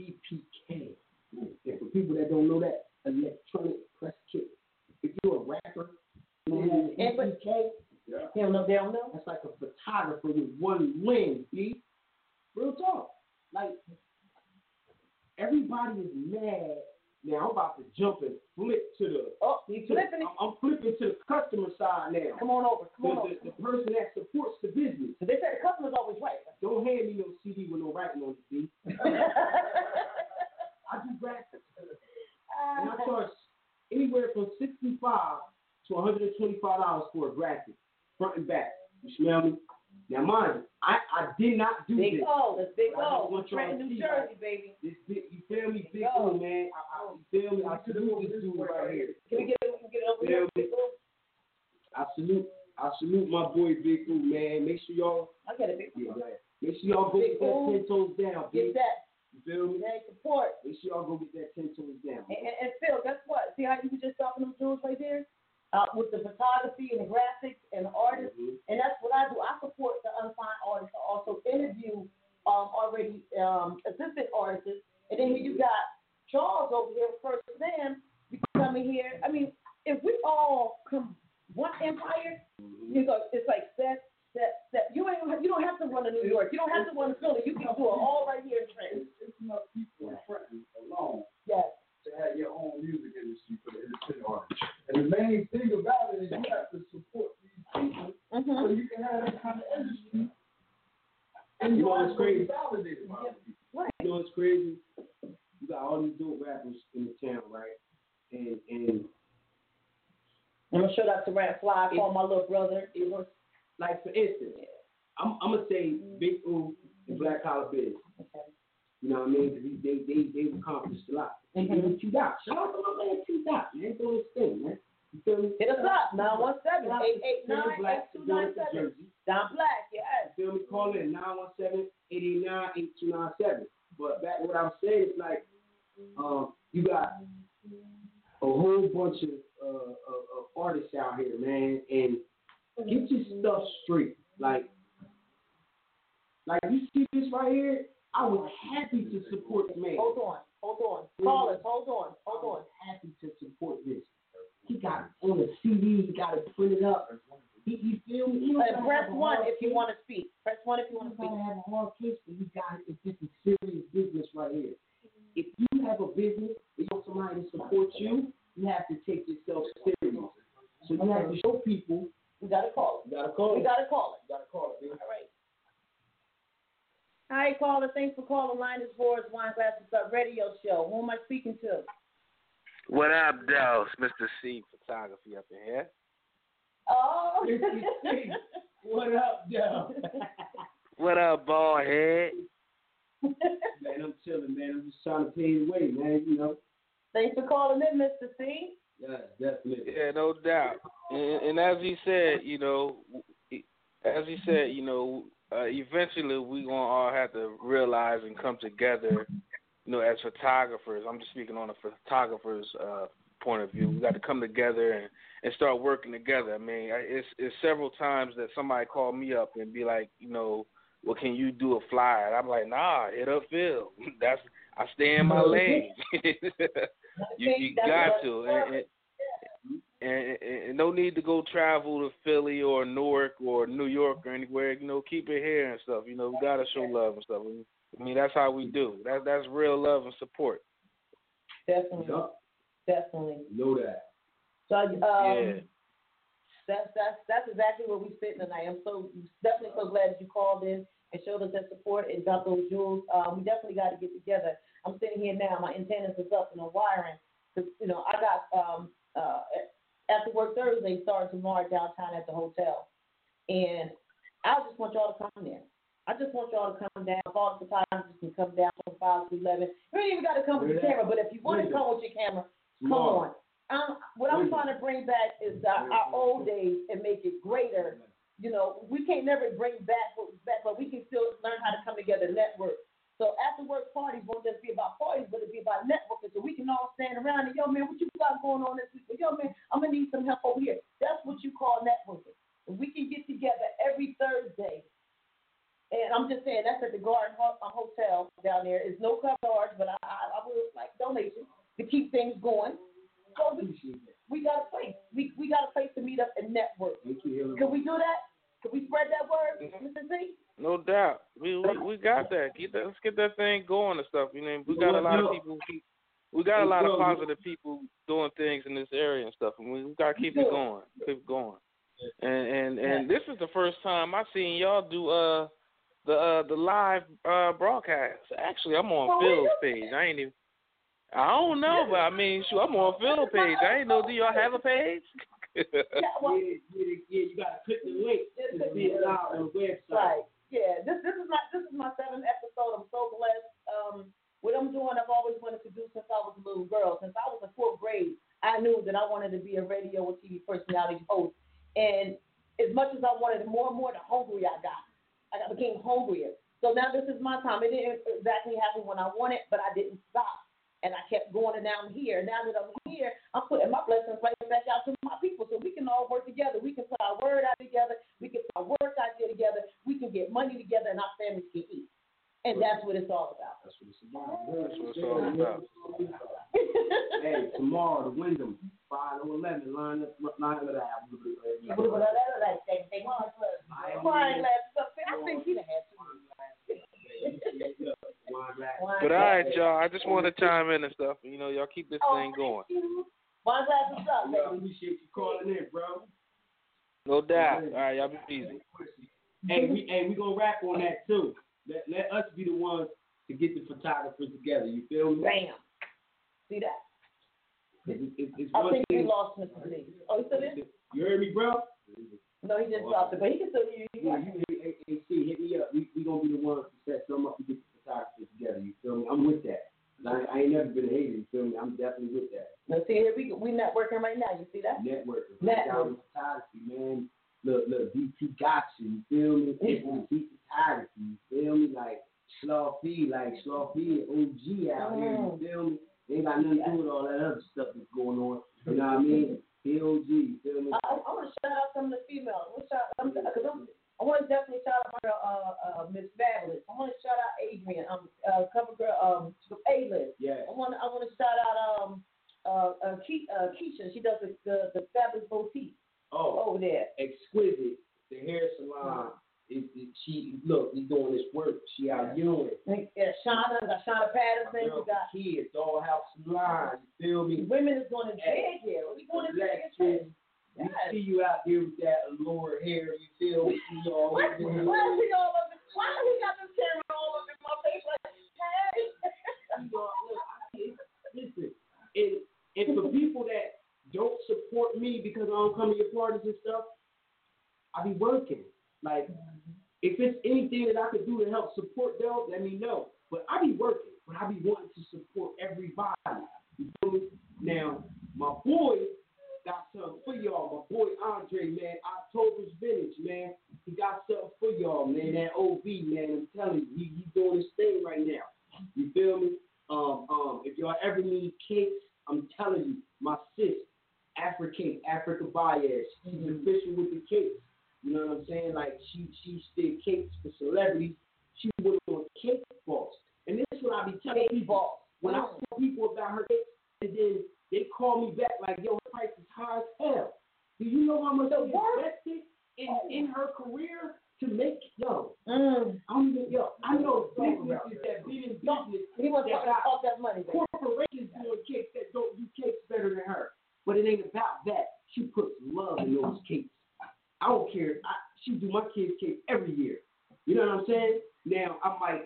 And for people that don't know that, electronic press kit. If you're a rapper, EPK. They don't know. That's like a photographer with one lens. See, real talk. Like everybody is mad. Now I'm about to jump and flip to the I'm flipping to the customer side now. Come on over. The person that supports the business. So they said the customer's always right. Don't hand me no CD with no writing on it, see? I do graphics. And I charge anywhere from $65 to $125 for a graphic, front and back. You smell me? Now, mind you, I did not do big this. Big O. Trenton, New Jersey, baby. This big, you feel me? Big O, man. I feel me? I salute this dude right here. Can we get over here? Big O? I salute my boy Big O, man. Make sure y'all. I got a big O. Make sure y'all go get that 10 toes down, baby. Get that. You feel me? That support. Make sure y'all go get that 10 toes down. And Phil, guess what? See how you were just stopping them jewels right there? With the photography and the graphics and the artists, and that's what I do. I support the unsigned artists. I also interview already assistant artists, and then here you got Charles over here, First Fam, coming here. I mean, if we all come one empire, you go. It's like that. You don't have to run to New York. You don't have to run to Philly. You can do it all right here in Trenton. It's enough people in Trenton alone. Yes. Have your own music industry for the independent artists. And the main thing about it is you have to support these people so you can have that kind of industry. And you always crazy. Validated by other people. Right. You know it's crazy? You got all these dope rappers in the town, right? And I'm sure that's a rap fly. I call my little brother. It was like for instance, I'm gonna say Big O and Black Collar Biz. Okay. You know what I mean? Because they accomplished a lot. And even Q-Dot. Shout out to my man Q-Dot. Man, he's doing his thing, man. You feel me? Hit us up. 917-889-8297. Don Black, yes. You feel me? Call in 917-889-8297. But back to what I was saying, it's like you got a whole bunch of artists out here, man. And get your stuff straight. Like you see this right here? I was happy to support this man. Hold on. Hold on. I was happy to support this. He got on a CD. He got it printed up. You feel me? Press one if you want to speak. He have a hard case, but you got it. This is serious business right here. If you have a business, you want somebody to support you, you have to take yourself serious. So you have to show people. We got to call it. All right. Hi, caller. Thanks for calling Lioness Roars Wine Glasses Up radio show. Who am I speaking to? What up, though? It's Mr. C Photography up in here. Oh. Mr. C. What up, though? What up, bald head? Man, I'm chilling, man. I'm just trying to pay the way, man, you know. Thanks for calling in, Mr. C. Yeah, definitely. Yeah, no doubt. And as he said, you know, eventually, we're going to all have to realize and come together, you know, as photographers. I'm just speaking on a photographer's point of view. We got to come together and start working together. I mean, it's several times that somebody called me up and be like, you know, well, can you do a flyer? And I'm like, nah, hit up Phil. I stay in my lane. you got to. And no need to go travel to Philly or Newark or New York or anywhere. You know, keep it here and stuff. You know, we gotta show love and stuff. I mean, that's how we do. That's real love and support. Definitely. Know that. So yeah. That's exactly where we sit tonight. I'm so glad that you called in and showed us that support and got those jewels. We definitely got to get together. I'm sitting here now. My antennas is up and I'm wiring. You know, I got. After work Thursday, started tomorrow downtown at the hotel. And I just want y'all to come there. I just want y'all to come down. All the photographers can come down from 5 to 11. You ain't even got to come with your camera, but if you want to come with your camera, come on. What I'm trying to bring back is our old days and make it greater. You know, we can't never bring back what was back, but we can still learn how to come together, network. So after work parties won't just be about parties, but it'll be about networking. So we can all stand around and, yo, man, what you got going on this week? Yo, man, I'm going to need some help over here. That's what you call networking. If we can get together every Thursday, and I'm just saying, that's at the Garden Hotel down there. It's no cover charge, but I would like donations to keep things going. So we got a place. We got a place to meet up and network. Can we do that? Can we spread that word, Mr. Z? No doubt. We got that. Let's get that thing going and stuff. You know, we got a lot of people. We got a lot of positive people doing things in this area and stuff, and we got to keep it going. Keep going. And this is the first time I've seen y'all do the live broadcast. Actually, I'm on Phil's page. I don't know, but I mean, shoot, I'm on Phil's page. I ain't know. Do y'all have a page? You gotta click the link to be allowed on the website. Right. Yeah, this is my seventh episode. I'm so blessed. What I'm doing, I've always wanted to do since I was a little girl. Since I was in fourth grade, I knew that I wanted to be a radio or TV personality host. And as much as I wanted more and more, the hungry I became hungrier. So now this is my time. It didn't exactly happen when I wanted, but I didn't stop. And I kept going, and now I'm here. Now that I'm here, I'm putting my blessings right back out to my people so we can all work together. We can put our word out together. We can put our work out there together. We can get money together, and our families can eat. And that's what it's all about. That's what it's about. That's what it's all about. Hey, tomorrow, the Wyndham, 5 to 11, line up. I think he'd have had some. But all right, y'all, I just want to chime in and stuff. You know, y'all keep this thing going. Wine Glasses Up, man. I appreciate you calling in, bro. No doubt. All right, y'all be easy. Hey, we gonna rap on that too. Let us be the ones to get the photographers together. You feel me? Bam. See that? It's I think we lost Mr. Lee. Oh, he still there? You heard me, bro? No, he just dropped it, but he can still hear you. Yeah, hit me up. We gonna be the ones to set something up to get together, you feel me? I'm with that. I ain't never been hated, you feel me? I'm definitely with that. Now, see, here we networking right now. You see that? Networking. Networking. Photography, man. Look, DT got you. You feel me? DT photography. You feel me? Like Schlaw Fee, OG out here. You feel me? They ain't got nothing to do with all that other stuff that's going on. You know what I mean? POG. You feel me? I want to shout out some of the females. I want to definitely shout out Miss Fabulous. I want to shout out Adrian, cover girl, A-List. Yeah. I want to shout out Keisha. She does the Fabulous Boutique. Over there. Exquisite. The hair salon. She's doing this work. She out doing it. Yeah, Shauna Patterson. We got kids. Dollhouse Salon. You feel me? Women is going to drag here. We going to drag here. We see you out here with that allure hair. You feel me? Why do we got this camera all up in my face like, hey? Listen, and for people that don't support me because I don't come to your parties and stuff, I be working. Like, if it's anything that I could do to help support them, let me know. But I be working. But I be wanting to support everybody. You feel me? Now, my boy got something for y'all. My boy Andre, man, October's Vintage, man. He got something for y'all, man. That OB, man, I'm telling you, he's doing his thing right now. You feel me? If y'all ever need cakes, I'm telling you, my sis, Africa Baez, she's official with the cakes. You know what I'm saying? Like, she did cakes for celebrities. She was on cake balls. And this is what I be telling people. When I tell people about her cakes, and then they call me back like, yo, her price is high as hell. Do you know how much she invested in her career to make, I know businesses that been in business. He wants to talk that money. Corporations doing cakes that don't do cakes better than her. But it ain't about that. She puts love in those cakes. I don't care. She do my kids' cakes every year. You know what I'm saying? Now, I might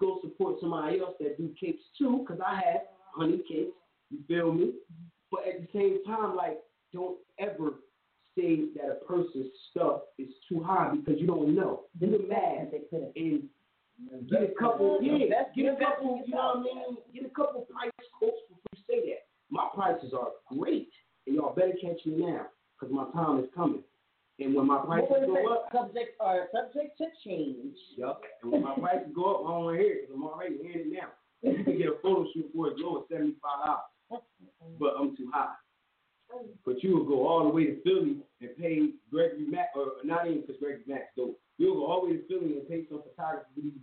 go support somebody else that do cakes too, because I have honey cakes. You feel me? But at the same time, like, don't ever say that a person's stuff is too high because you don't know. Then the math is get a couple, you know what I mean? Get a couple price quotes before you say that. My prices are great, and y'all better catch me now because my time is coming. And when my prices go up, subjects are subject to change. Yup. And when my prices go up, I don't want to hear it because I'm already hearing it now. You can get a photo shoot for as low as $75, but I'm too high. But you will go all the way to Philly and pay Gregory Mack, or not even because Gregory Mack's dope. You'll go all the way to Philly and pay some photographer for these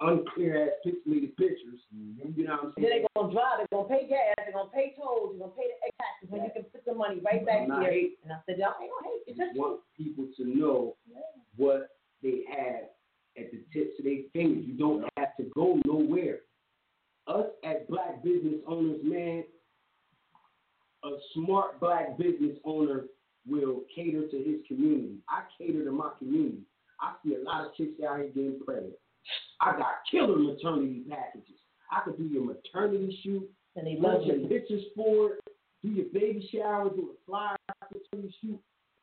unclear ass pixelated pictures. You know what I'm saying? Then they're going to drive, they're going to pay gas, they're going to pay tolls, you're going to pay the taxes, and you can put the money right back here. And I said, I don't hate it. I want people to know what they have at the tips of their fingers. You don't have to go nowhere. Us as black business owners, man, a smart black business owner will cater to his community. I cater to my community. I see a lot of chicks out here getting pregnant. I got killer maternity packages. I could do your maternity shoot, and they love your pictures for it, do your baby shower, do a flyer maternity shoot,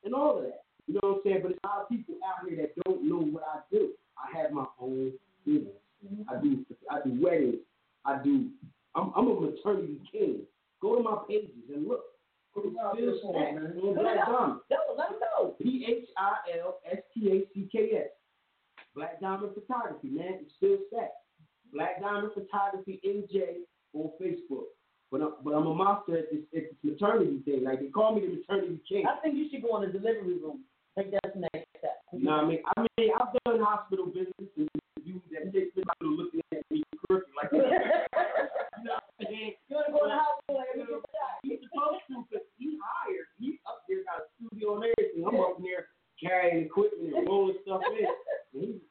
and all of that. You know what I'm saying? But there's a lot of people out here that don't know what I do. I have my own business. I do weddings. I'm a maternity king. Go to my pages and look. Go to Phil Stacks on Black Diamond. Let them know. PhilStacks. Black Diamond Photography, man. It's Phil Stacks. Black Diamond Photography NJ on Facebook. But I'm a monster at this maternity thing. Like, they call me the maternity king. I think you should go in the delivery room. I think that's the next step. You know what I mean? I've done hospital business and you that takes me to look at me crooked like that. You know what I'm saying? You want to go in the hospital like every time. He's supposed to, because he's hired. He's up there, got a studio and everything. I'm up in there carrying equipment and rolling stuff in. And he's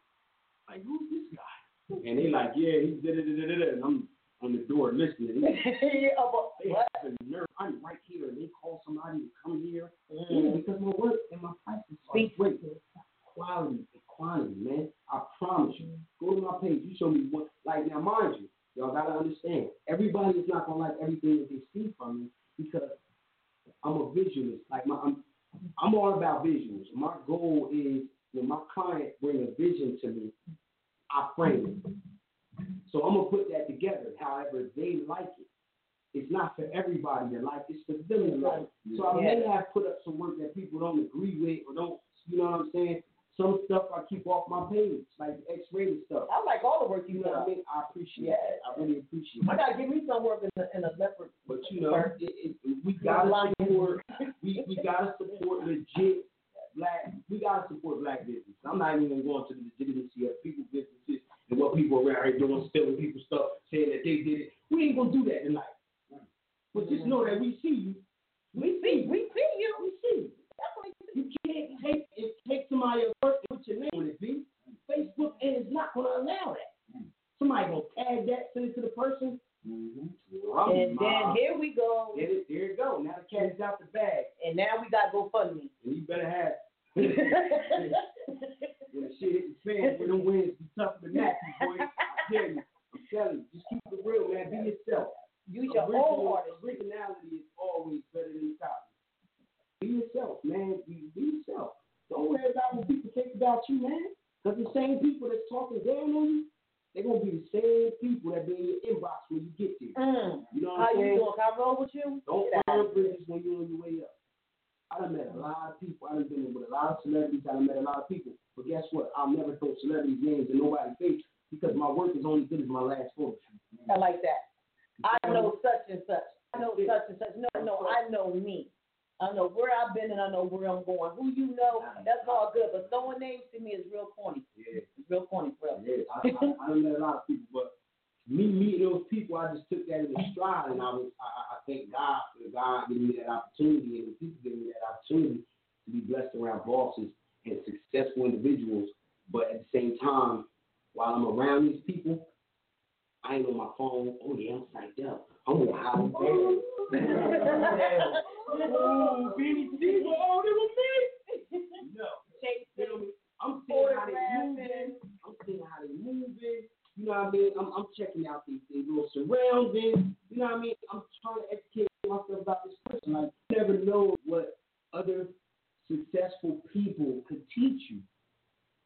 like, who's this guy? And they like, yeah, he's da-da-da-da-da. And I'm on the door listening. They have a nerve. I'm right here, and they call somebody to come here. Because my work and my prices are great. Quality and quantity, man. I promise you. Go to my page. You show me what. Like, now, mind you, y'all got to understand, everybody is not going to like everything that they see from me because I'm a visualist. Like, I'm all about visuals. My goal is when my client brings a vision to me, I frame it. So I'm going to put that together however they like it. It's not for everybody to like. It's for them to like. So I may have put up some work that people don't agree with or don't, you know what I'm saying? Some stuff I keep off my page, like the X-rated stuff. I like all the work you know. What I mean, I appreciate it. I really appreciate it. I gotta give me some work in a leopard. But you know, we gotta support black business. I'm not even going to the legitimacy of people's businesses and what people around here doing, stealing people's stuff, saying that they did it. We ain't gonna do that tonight. But just know that we see you. We see you. You can't take somebody else's work and put your name on it, B. Facebook is not going to allow that. Somebody going to tag that, send it to the person. And then here we go. There it go. Now the cat is out the bag. And now we got GoFundMe. And you better have it. Shit hit the fan. When them wins be tougher than that, boy. I tell you. I'm telling you. Just keep it real, man. Be yourself. Use your own artist. Originality is always better than copy. Be yourself, man. Be yourself. Don't worry about what people think about you, man. Because the same people that's talking down on you, they're going to be the same people that be in your inbox when you get there. You know what I'm saying? How you doing? Can I roll with you? Don't burn bridges when you're on your way up. I done met a lot of people. I done been with a lot of celebrities. I done met a lot of people. But guess what? I'll never throw celebrities' names in nobody's face because my work is only good as my last photo shoot. I like that. I know such and such. I know such and such. No, I know me. I know where I've been and I know where I'm going. Who you know, that's all good. But throwing names to me is real corny. Yeah. It's real corny, bro. Yeah, I don't know a lot of people, but me meeting those people, I just took that in the stride, and I thank God for God giving me that opportunity, and the people giving me that opportunity to be blessed around bosses and successful individuals. But at the same time, while I'm around these people, I ain't on my phone. Oh, yeah, I'm psyched up. I'm going to hide them down. Oh, Benny D, oh, they were me. No. I'm seeing how they're moving. You know what I mean? I'm checking out these little surroundings. You know what I mean? I'm trying to educate myself about this person. Like, you never know what other success successful people could teach you.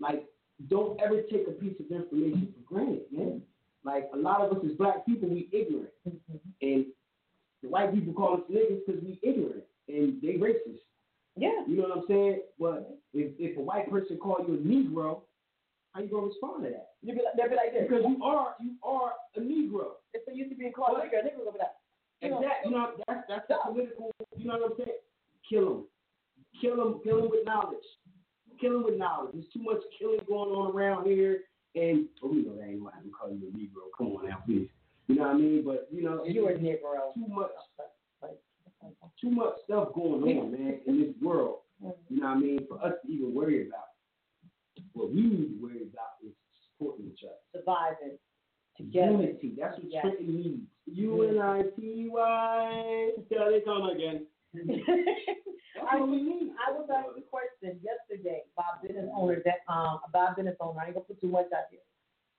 Like, don't ever take a piece of information for granted, man. Like, a lot of us as black people, we ignorant. And the white people call us niggas because we ignorant. And they racist. Yeah. You know what I'm saying? But if a white person calls you a Negro, how you going to respond to that? You'll be like, they'll be like this. Because you are a Negro. If they used to being called a nigga going to be like, exactly. You know, that's the political, you know what I'm saying? Kill them with knowledge. Kill them with knowledge. There's too much killing going on around here. And, we know that ain't why I'm calling you a Negro. Come on now, please. You know what I mean? But, you know, you a Negro. Too much stuff going on, man, in this world. You know what I mean? For us to even worry about. What we need to worry about is supporting each other. Surviving. Together. Unity. That's what Trenton needs. UNITY. Yeah, they come again. I was asked a question yesterday by a business owner I ain't gonna put too much out there.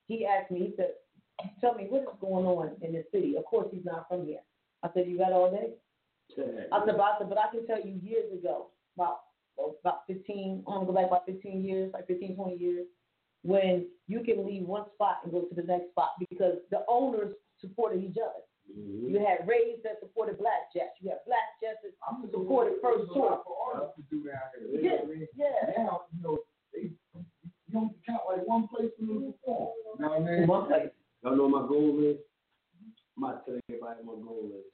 He asked me, he said, tell me what is going on in this city. Of course he's not from here. I said, you got all day? Okay. I said, but I can tell you years ago, about 15, I'm going to go back about 15 years, like 15, 20 years, when you can leave one spot and go to the next spot because the owners supported each other. Mm-hmm. You had Rays that supported Black Jets. You had Black Jets that supported First Tour. For us to do out here. Yeah. Now, you know, you don't count like one place for them to perform. You know what I mean? One place. Y'all know my goal is? I'm about to tell everybody what my goal is.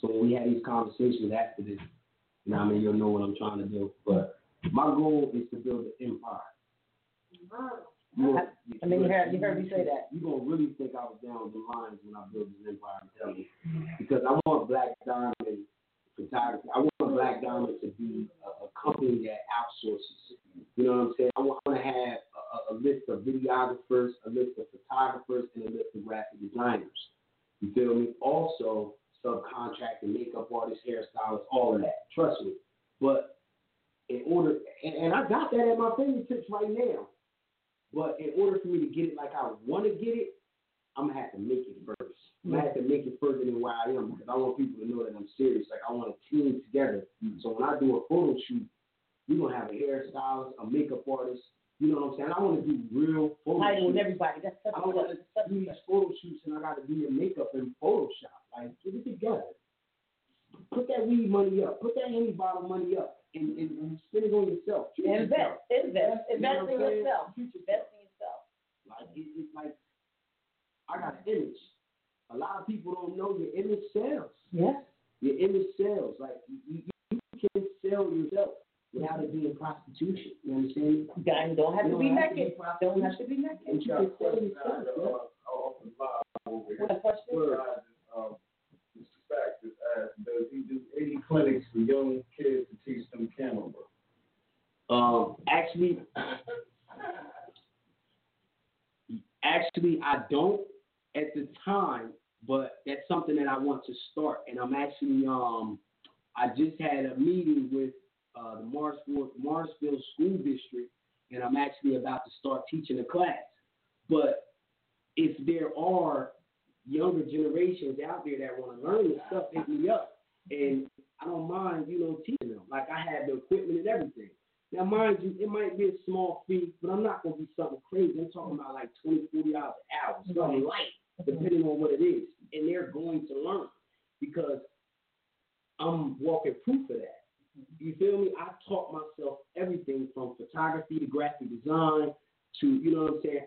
So when we had these conversations after this, you know what I mean? You'll know what I'm trying to do. But my goal is to build an empire. You heard me say that. You're going to really think I was down with the lines when I build this empire, I'm telling you. Because I want Black Diamond Photography. I want Black Diamond to be a company that outsources. You know what I'm saying? I want to have a list of videographers, a list of photographers, and a list of graphic designers. You feel me? Also, subcontract and makeup artists, hairstylists, all of that. Trust me. But in order, and I got that at my fingertips right now. But in order for me to get it like I want to get it, I'm going to have to make it first. I'm going to have to make it further than where I am because I want people to know that I'm serious. Like, I want a team together. Mm-hmm. So when I do a photo shoot, we're going to have a hairstylist, a makeup artist. You know what I'm saying? I want to do real photo shoots. I want everybody. I want to do these photo shoots, and I got to do your makeup in Photoshop. Like, get it together. Put that weed money up. Put that Henny bottle money up. And spend it on yourself. Invest in yourself. Invest in yourself. Like, it's like, I got an image. A lot of people don't know your image sells. Yes. Your image sells. Like, you can sell yourself without it being prostitution. You understand? You don't have to be naked. Don't have to be naked. And you can sell yourself. What a question. Mr. Stacks, does he do any clinics for young kids to teach them camera work? Actually, I don't at the time, but that's something that I want to start. And I'm actually, I just had a meeting with the Morrisville School District, and I'm actually about to start teaching a class. But if there are younger generations out there that want to learn this stuff, hit me up. And I don't mind, you know, teaching them. Like, I have the equipment and everything. Now, mind you, it might be a small fee, but I'm not going to be something crazy. I'm talking about like $20, $40 an hour, something light, depending on what it is. And they're going to learn because I'm walking proof of that. You feel me? I taught myself everything from photography to graphic design to, you know what I'm saying,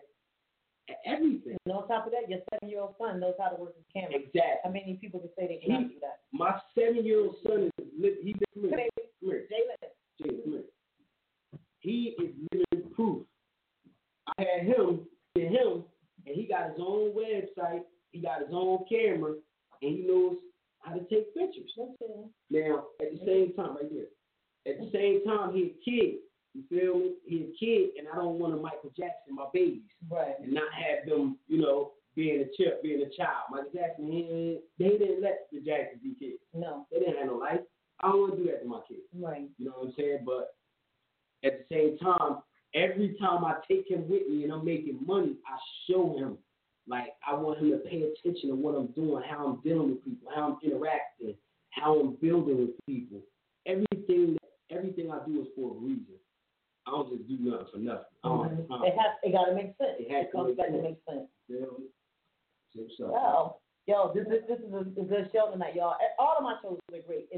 everything. And on top of that, your 7-year-old son knows how to work his camera. Exactly. How many people can say they can't do that? My 7-year-old son is living. Jalen. He is living proof. I had him to him, and he got his own website. He got his own camera, and he knows how to take pictures. Now, at the same time, right there. At the same time, he's a kid. You feel me? He's a kid, and I don't want to Michael Jackson my babies. Right. And not have them, you know, being a child. Michael Jackson, they didn't let the Jacksons be kids. No. They didn't have no life. I don't want to do that to my kids. Right. You know what I'm saying? But at the same time, every time I take him with me and I'm making money, I show him. Like, I want him to pay attention to what I'm doing, how I'm dealing with people, how I'm interacting, how I'm building with people. Everything that everything I do is for a reason. I don't just do nothing for nothing. It got to make sense. It comes back to make sense. Yeah. So, this is a good show tonight, y'all. All of my shows have been great.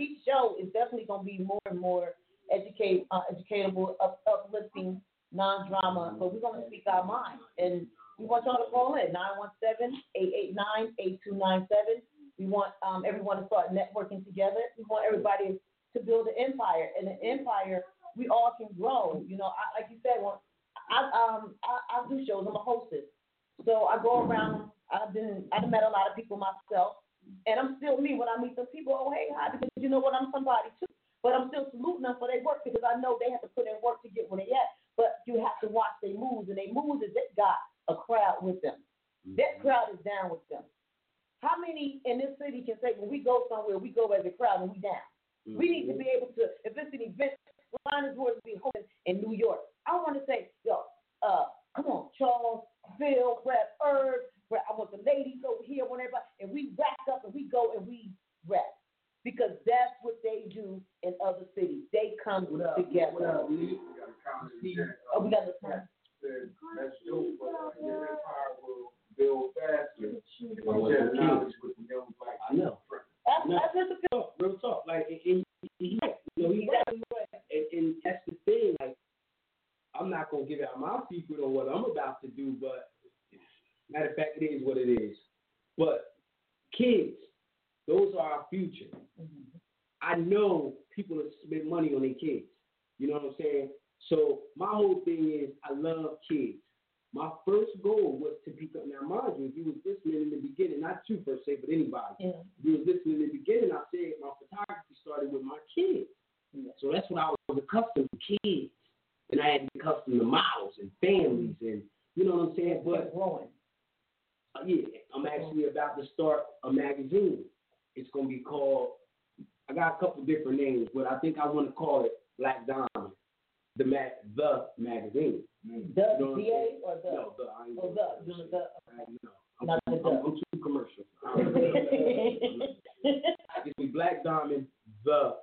Each show is definitely going to be more and more educatable, uplifting, non-drama. But we're going to speak our mind. And we want y'all to call in, 917-889-8297. We want everyone to start networking together. We want everybody to build an empire. And an empire, we all can grow. You know, like you said, I do shows. I'm a hostess. So I go around. I've met a lot of people myself. And I'm still me when I meet those people. Oh, hey, hi, because you know what? I'm somebody, too. But I'm still saluting them for their work because I know they have to put in work to get where they at. But you have to watch their moves. And their moves is they got a crowd with them. Mm-hmm. That crowd is down with them. How many in this city can say, when we go somewhere, we go as a crowd and we down? Mm-hmm. We need to be able to, if it's an event, Lioness Roars will be holding in New York. I want to say, come on, Charles, Phil, Brad, Herb, I want the ladies over here, whatever, and we rack up and we go and we rap. Because that's what they do in other cities. They come together. We got the time. Let's do your empire will build faster. I know. That's just a talk, real talk. Like, and that's the thing. Like, I'm not gonna give out my secret on what I'm about to do, but matter of fact, it is what it is. But kids, those are our future. Mm-hmm. I know people have spent money on their kids. You know what I'm saying? So my whole thing is I love kids. My first goal was to become, now mind you, if you was listening in the beginning, not you per se, but anybody. Yeah. If you was listening in the beginning, I said my photography started with my kids. Yeah. So that's when I was accustomed to kids. And I had accustomed to models and families and, you know what I'm saying? But growing. Yeah, I'm actually about to start a magazine. It's going to be called, I got a couple different names, but I think I want to call it Black Diamond, the magazine. Mm. The, you know DA or the? No, the. I ain't or the. The. No, I'm too commercial. It's the Black Diamond, the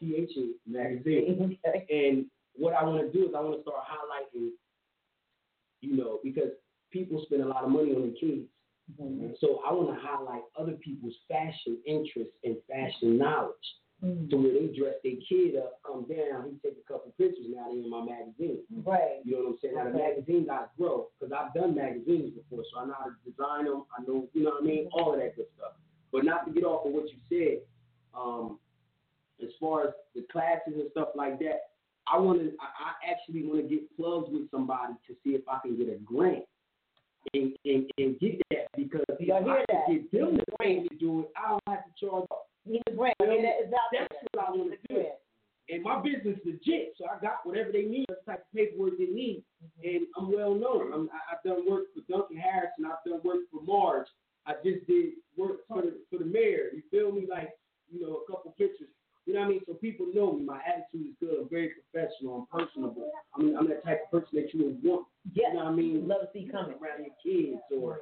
THE magazine. And what I want to do is I want to start highlighting, you know, because people spend a lot of money on their kids. Mm-hmm. So I want to highlight other people's fashion interests and fashion knowledge. Mm-hmm. So where they dress their kid up, come down, he take a couple pictures, now they're in my magazine. Right. You know what I'm saying? Now the magazine got to grow because I've done magazines before, so I know how to design them. I know, you know what I mean? All of that good stuff. But not to get off of what you said, as far as the classes and stuff like that, I actually want to get plugs with somebody to see if I can get a grant. And get that because if I can get them the grant to do it, I don't have to charge up. That's what I want to do. And my business is legit, so I got whatever they need, the type of paperwork they need. Mm-hmm. And I'm well known. I've done work for Duncan Harrison. I've done work for Marge. I just did work for the mayor. You feel me? Like, you know, a couple pictures. You know what I mean? So people know me. My attitude is good. I'm very professional. I'm personable. I mean, I'm that type of person that you would want. Yes. You know what I mean? Love to see coming around your kids or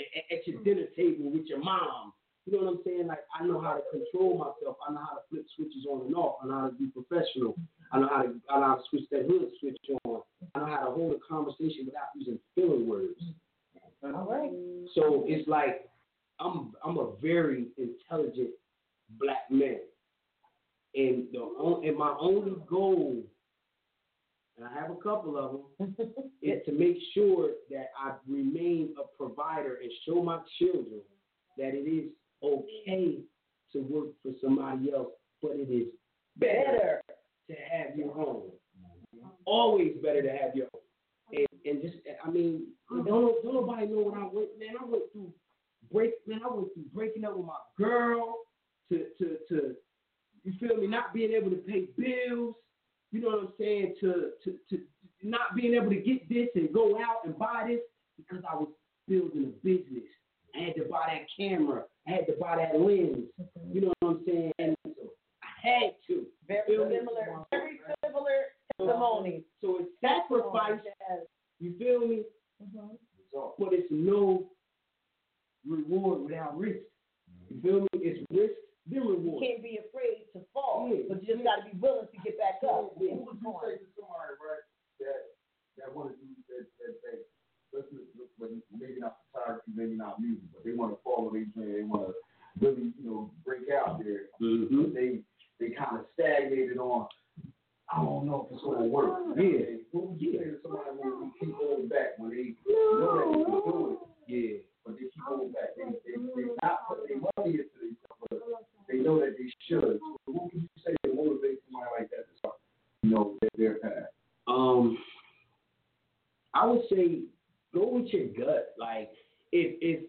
at your dinner table with your mom. You know what I'm saying? Like, I know how to control myself. I know how to flip switches on and off. I know how to be professional. I know how to switch that hood switch on. I know how to hold a conversation without using filler words. All right. So it's like I'm a very intelligent black man. And my only goal, and I have a couple of them, is to make sure that I remain a provider and show my children that it is okay to work for somebody else, but it is better to have your own. Always better to have your own. And just, I mean, don't nobody know what I went. Man, I went through breaking up with my girl to you feel me? Not being able to pay bills, you know what I'm saying? To not being able to get this and go out and buy this because I was building a business. I had to buy that camera. I had to buy that lens. You know what I'm saying? And so I had to. Very similar testimony. So it's sacrifice. You feel me? Mm-hmm. But it's no reward without risk. You feel me? It's risk. You can't be afraid to fall, but you just got to be willing to get back I don't know if it's going to work. Yeah. Well, yeah. Somebody will keep holding back when they know that they can do it. Yeah. But they keep holding back. They're not putting their money into these stuff, but they know that they should. So who can you say that motivates somebody like that to start, you know, their path? I would say go with your gut. Like, if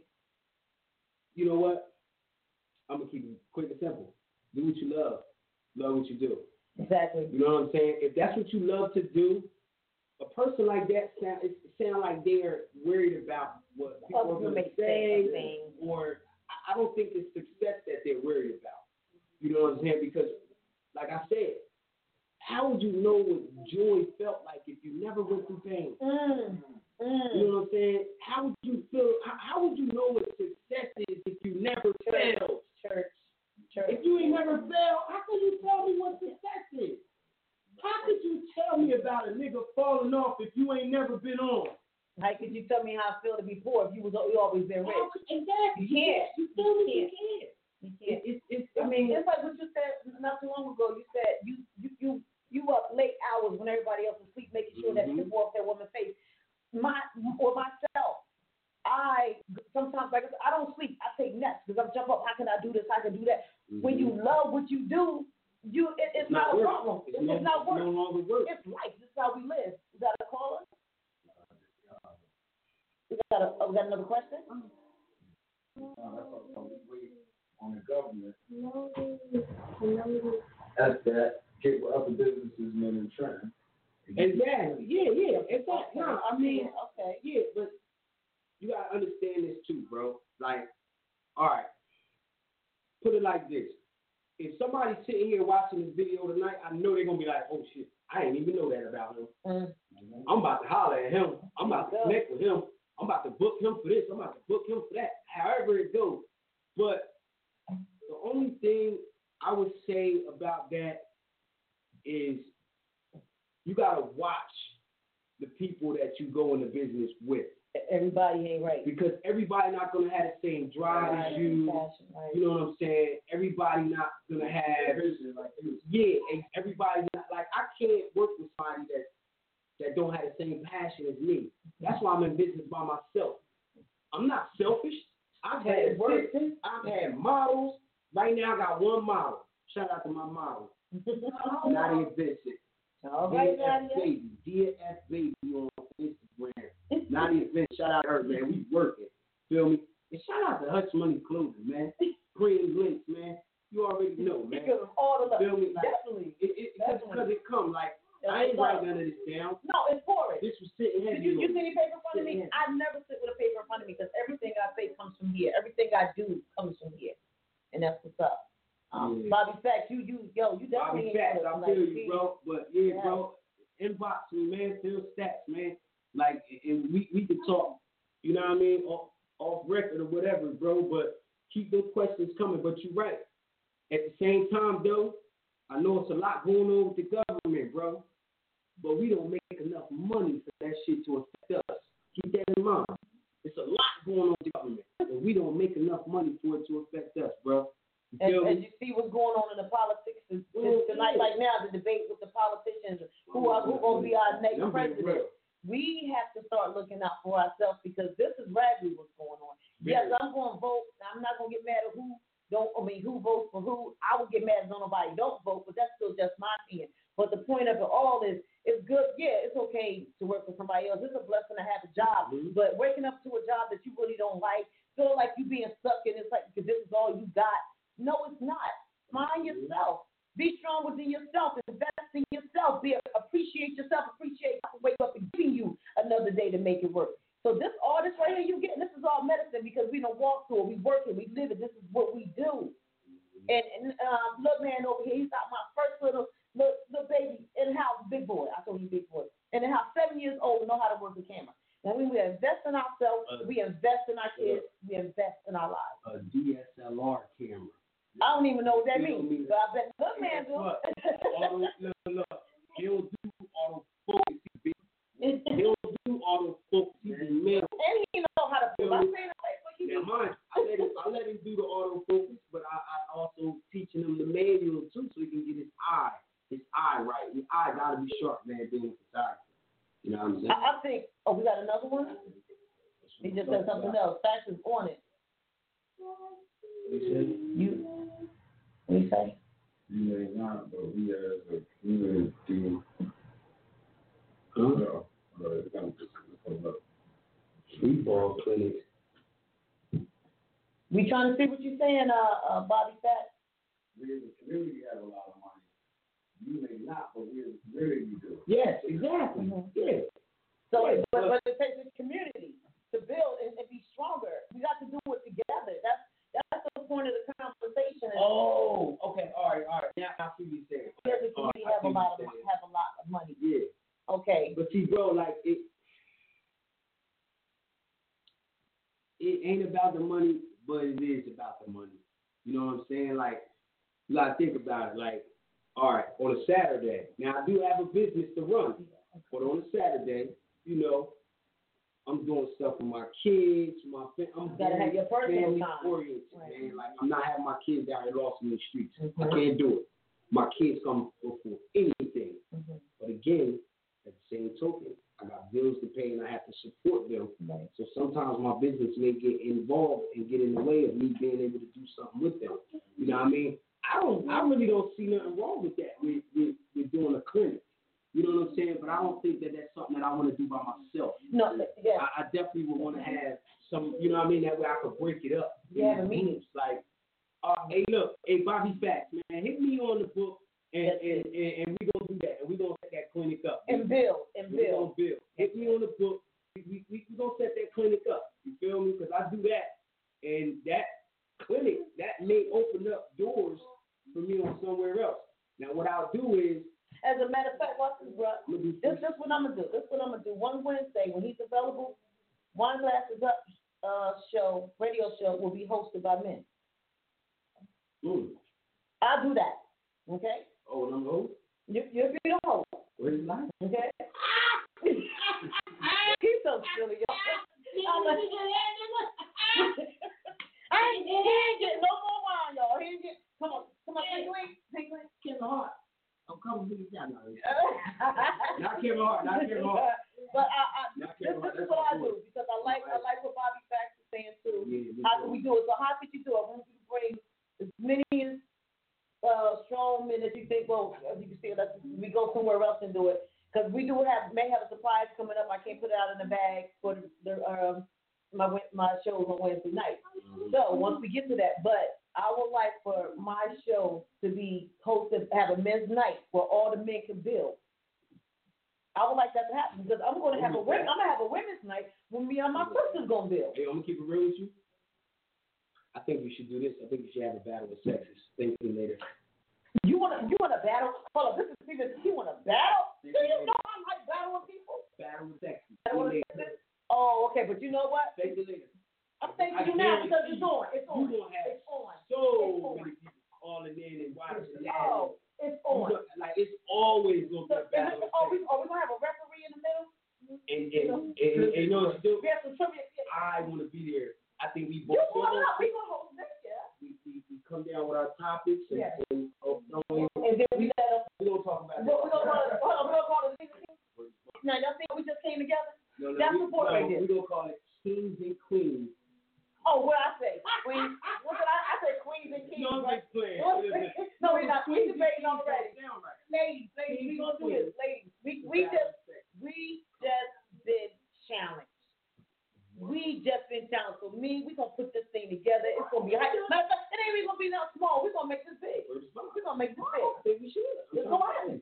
you know what? I'm going to keep it quick and simple. Do what you love. Love what you do. Exactly. You know what I'm saying? If that's what you love to do, a person like that sound like they're worried about what people are going to say, or I don't think it's success that they're worried about. You know what I'm saying? Because, like I said, how would you know what joy felt like if you never went through pain? You know what I'm saying? How would you feel? How would you know what success is if you never failed? Church. If you ain't never failed, how could you tell me what success is? How could you tell me about a nigga falling off if you ain't never been on? How could you tell me how I feel to be poor if you always been rich? Exactly. You can't. It's like what you said not too long ago. You said you up late hours when everybody else is asleep, making sure that people off their woman's face. Myself. I don't sleep. I take naps because I jump up. How can I do this? How can I do that? Mm-hmm. When you love what you do, it's not a problem. It's not work. It's life. This is how we live. We got a caller? We got another question? On the government. That's that. Get with other businesses and Trenton. Exactly. Yeah. Exactly. No, I mean, okay. Yeah, but you got to understand this too, bro. Like, all right, put it like this. If somebody's sitting here watching this video tonight, I know they're going to be like, oh, shit, I didn't even know that about him. Mm-hmm. I'm about to holler at him. I'm about to connect with him. I'm about to book him for this. I'm about to book him for that, however it goes. But the only thing I would say about that is you got to watch the people that you go into business with. Everybody ain't right. Because everybody not going to have the same drive as you. Fashion, right. You know what I'm saying? Everybody not going to have vision like you. Yeah, and everybody's not. Like, I can't work with somebody that don't have the same passion as me. That's why I'm in business by myself. I'm not selfish. I've had work. I've had models. Right now, I got one model. Shout out to my model. Nadia Vincent. DF Baby on Instagram. Nadia Vincent, shout out to her, man. We working. Feel me? And shout out to Hutch Money Clothing, man. Green links, man. You already know, man. Because of all the feel me? Like, definitely. Because it come like, I ain't write none of this down. No, it's boring. This was sitting heavy. You see any paper in front of me? I never sit with a paper in front of me because everything I say comes from here. Everything I do comes from here. And that's what's up. Bobby Sacks, you definitely. Bobby Sacks, I feel you, bro. But yeah, bro, inbox me, man. Phil Stacks, man. Like, and we can talk. You know what I mean? Off record or whatever, bro. But keep those questions coming. But you're right. At the same time, though, I know it's a lot going on with the government, bro. But we don't make enough money for that shit to affect us. Keep that in mind. It's a lot going on with the government. And we don't make enough money for it to affect us, bro. As you see what's going on in the politics tonight, like now, the debate with the politicians, who going to be our next president. We have to start looking out for ourselves because this is radically what's going on. Yes, I'm going to vote. I'm not going to get mad at who votes for who. I will get mad if nobody don't vote, but that's still just my opinion. But the point of it all is, it's good, yeah, it's okay to work for somebody else. It's a blessing to have a job. Mm-hmm. But waking up to a job that you really don't like, feel like you being stuck in, it's like, because this is all you got. No, it's not. Mind yourself. Be strong within yourself. Invest in yourself. Appreciate yourself. Appreciate God for waking up and giving you another day to make it work. So all this right here you get, this is all medicine because we don't walk through it. We work it. We live it. This is what we do. And look, man, over here, he's not my first little baby in the house, big boy. I told you big boy. In the house, 7 years old, know how to work the camera. Now, we invest in ourselves, we invest in our kids, we invest in our lives. A DSLR camera. I don't even know what that means, but I bet good man do. He'll do autofocus. He'll do autofocus. And he know how to focus. I'm saying that way. I let him do the autofocus, but I also teaching him the manual too, so he can get his eye right. His eye gotta be sharp, man, being a photographer. You know what I'm saying? I think, oh, we got another one? He just said something else. Facts is on it. What do you say? You may not, but we as a community, sleepball clinic. We trying to see what you're saying, Bobby Fat. We as a community have a lot of money. You may not, but we as a community do. Yes, exactly. Mm-hmm. Yes. So, yes. But it takes a community to build and be stronger. We got to do it together. That's the point of the conversation. Oh, okay. All right. Now I see you saying. Yes, we have a lot of money. Yeah. Okay. But see, bro, like it ain't about the money, but it is about the money. You know what I'm saying? Like, you gotta think about it. Like, all right, on a Saturday. Now I do have a business to run, but on a Saturday, you know, I'm doing stuff with my kids, my family. I'm gotta have your personal time. Oriented, right. Man. Like, I'm not having my kids out here lost in the streets. Mm-hmm. I can't do it. My kids come before anything. Mm-hmm. But again, at the same token, I got bills to pay and I have to support them. Right. So sometimes my business may get involved and get in the way of me being able to do something with them. You know what I mean? I really don't see nothing wrong with that. We're doing a clinic. You know what I'm saying? But I don't think that that's something that I want to do by myself. No, yeah. I definitely would want to have some, you know what I mean? That way I could break it up. Yeah, I mean, it's like, hey, look, hey, Bobby Facts, man, hit me on the book and we're going to do that. And we're going to set that clinic up. And build. Hit me on the book. We're going to set that clinic up. You feel me? Because I do that. And that clinic, that may open up doors for me on somewhere else. Now, what I'll do is, as a matter of fact, watch this, bro. This what I'm going to do. One Wednesday, when he's available, Wine Glasses Up radio show will be hosted by men. Mm. I'll do that. Okay? Oh, and I'm the host? You'll be the host. Where's mine? Okay? He's so silly, y'all. He ain't getting no more wine, y'all. He ain't getting... Come on, take away. Get in the heart. I'm coming to you down now. Not Kevin Hart. But this is what I do, because I like what Bobby Sacks is saying too. Yeah, how can we do it? So how could you do it? When you bring as many strong men as you think, well, as you can see, we go somewhere else and do it. Because we may have a surprise coming up. I can't put it out in the bag for my shows on Wednesday night. Mm-hmm. So once we get to that, but I would like for my show to be hosted, have a men's night where all the men can build. I would like that to happen because I'm going to have a women's night when me and my sister's going to build. Hey, I'm going to keep it real with you. I think we should do this. I think we should have a battle with sexes. Thank you later. You want a battle? Hold on, this is because you want a battle? Do you know I like battling people? Battle with sexes. Oh, okay, but you know what? Thank you later. I'm thanking you now because it's on. It's on. You're going to have so many people calling in and watching. Oh, it's on. Like, it's always going to be a battle. Are we going to have a referee in the middle? And no, it's still. I want to be there. I think we both. You're going up. We're going to hold this, yeah. We come down with our topics. And, yeah. And then we let us. We don't talk about that. We're going to call it. Now, y'all think we just came together? No, that's the point right there. We're going to call it Kings and Queens. Oh, what I say? Queens. What did I say? Queens and kings. No, right? No, we're not. We debating already. Ladies, we gonna do this. Ladies, we just been challenged. We just been challenged. So we gonna put this thing together. It's gonna be high. Matter of fact, it ain't even gonna be that small. We gonna make this big. We gonna make this big. Baby, it's gonna happen.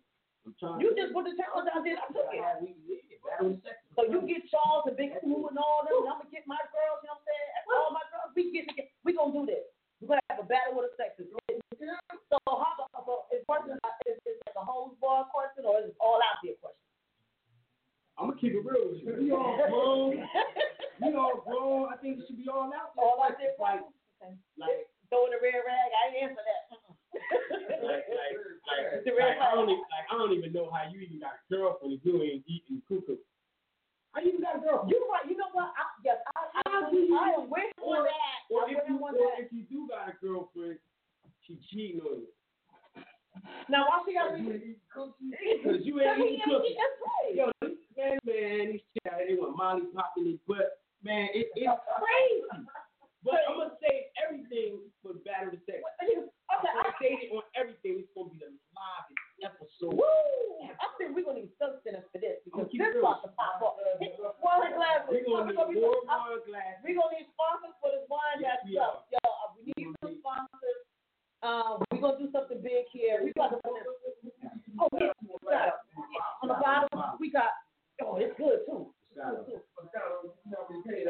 You just put the challenge out there. I took it. So you get Charles and Big Pooh and all them, and I'm gonna get my girls. You know what I'm saying? After all my girls, we gonna do this. We're gonna have a battle with the sexes. So how about is like a hose bar question or is it all out there question? I'm gonna keep it real with you. We all grown. I think it should be all out there. All out there question. Like throwing a red rag. I ain't answer that. I don't even know how you even got a girlfriend if you ain't eating cuckoo. How you even got a girlfriend? You're right. You know what? I wish for that. Or if you do got a girlfriend, she cheating on you. Now why she got to be cooking? Because you ain't even cooking. Yo, this man, these shit out here with Molly popping his butt. Man, it's crazy. But I'm going to save everything for battery sex. Okay, I saved it on everything. It's going to be the livest episode. Woo! I think we're going to need substance for this because this is about to pop up. Wine glasses. We're going to need more wine glasses. We're going to need sponsors for this wine glass stuff. Y'all, we need some sponsors. We're going to do something big here. We got the oh, yeah. On the bottom, we got, oh, it's good too. But they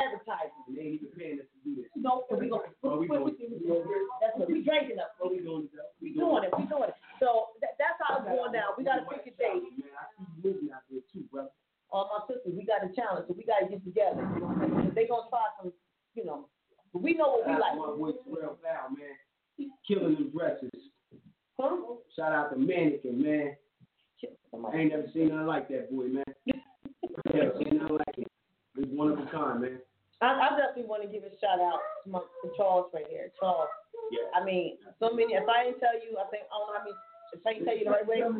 advertise. They ain't even paying us to do this. No, and we gonna. Oh, that's what we drinking up. Oh, we doing it. So that's how it's going down. We gotta pick a date. Man, I see you living out there too, brother. All my sisters, we got a challenge, so we gotta get together. They gonna try some, you know. But we know what we like. One boy, 12 out, man. Killing them dresses. Huh? Shout out to Mannequin, man. I ain't never seen nothing like that boy, man. I ain't never seen nothing like it. It's one of a kind, man. I definitely want to give a shout out to, to Charles right here. Charles. Yeah. I mean, so many. If I didn't tell you, I think, I don't know, I mean, if I didn't tell you the right way. I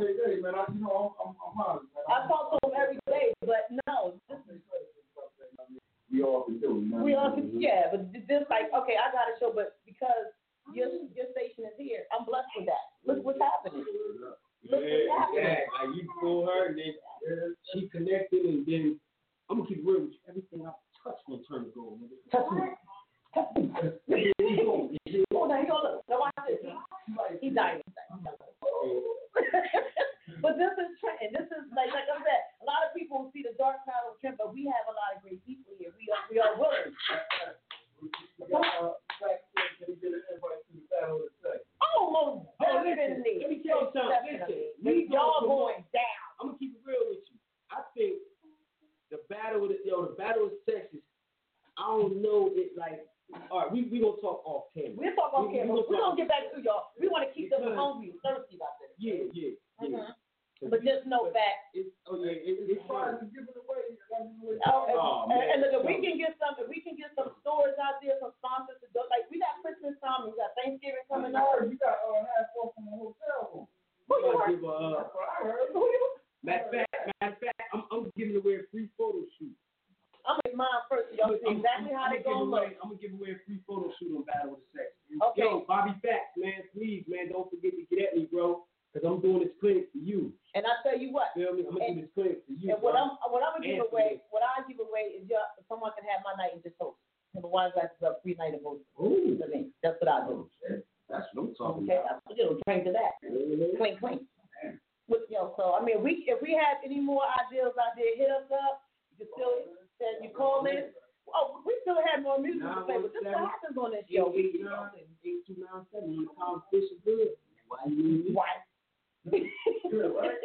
talk to him every day, but no. We all can do it. We all can, yeah, but just like, okay, I got a show, but because your station is here, I'm blessed with that. Look what's happening. Yeah, like you pull her and then she connected, and then I'm gonna keep real with you. Everything I touch gonna turn to gold. Touch me. Oh, now he gonna look. Now watch this. He dying. But this is Trenton. This is like I said, a lot of people see the dark side of Trenton, but we have a lot of great people here. We are willing. Almost better than me. Let me tell you something. Listen, y'all going down. I'm gonna keep it real with you. I think the battle of sex is. I don't know it like. All right, we gonna talk off camera. We'll talk off camera. We're gonna get back to y'all. We want to keep them hungry, thirsty out there. Yeah. Uh-huh. But just know that it's hard to give it away. And look, if we can get some stores out there, some sponsors to go. Like we got Christmas time, we got Thanksgiving coming up. You got half off from the hotel. Matter of fact, I'm giving away a free photo shoot. I'm gonna make mine first, so y'all see exactly how they gonna look. I'm gonna give away a free photo shoot on Battle of the Sex. Okay, yo, Bobby Facts, man, please, man, don't forget to get at me, bro. Because I'm doing this clinic for you. And I tell you what. Feel me? I'm going to do this clinic for you. And what I give away is someone can have my night and just host. And the wine glasses up free night of hosting. Ooh. That's what I do. Okay. That's what I'm talking about. Okay, I'll drink to that. Mm-hmm. Clink. So, I mean, if we have any more ideas out there, hit us up. You can still call in. Oh, we still have more music to play, but this is what happens on this show. 829-8297. You call Fish is good. Why? And I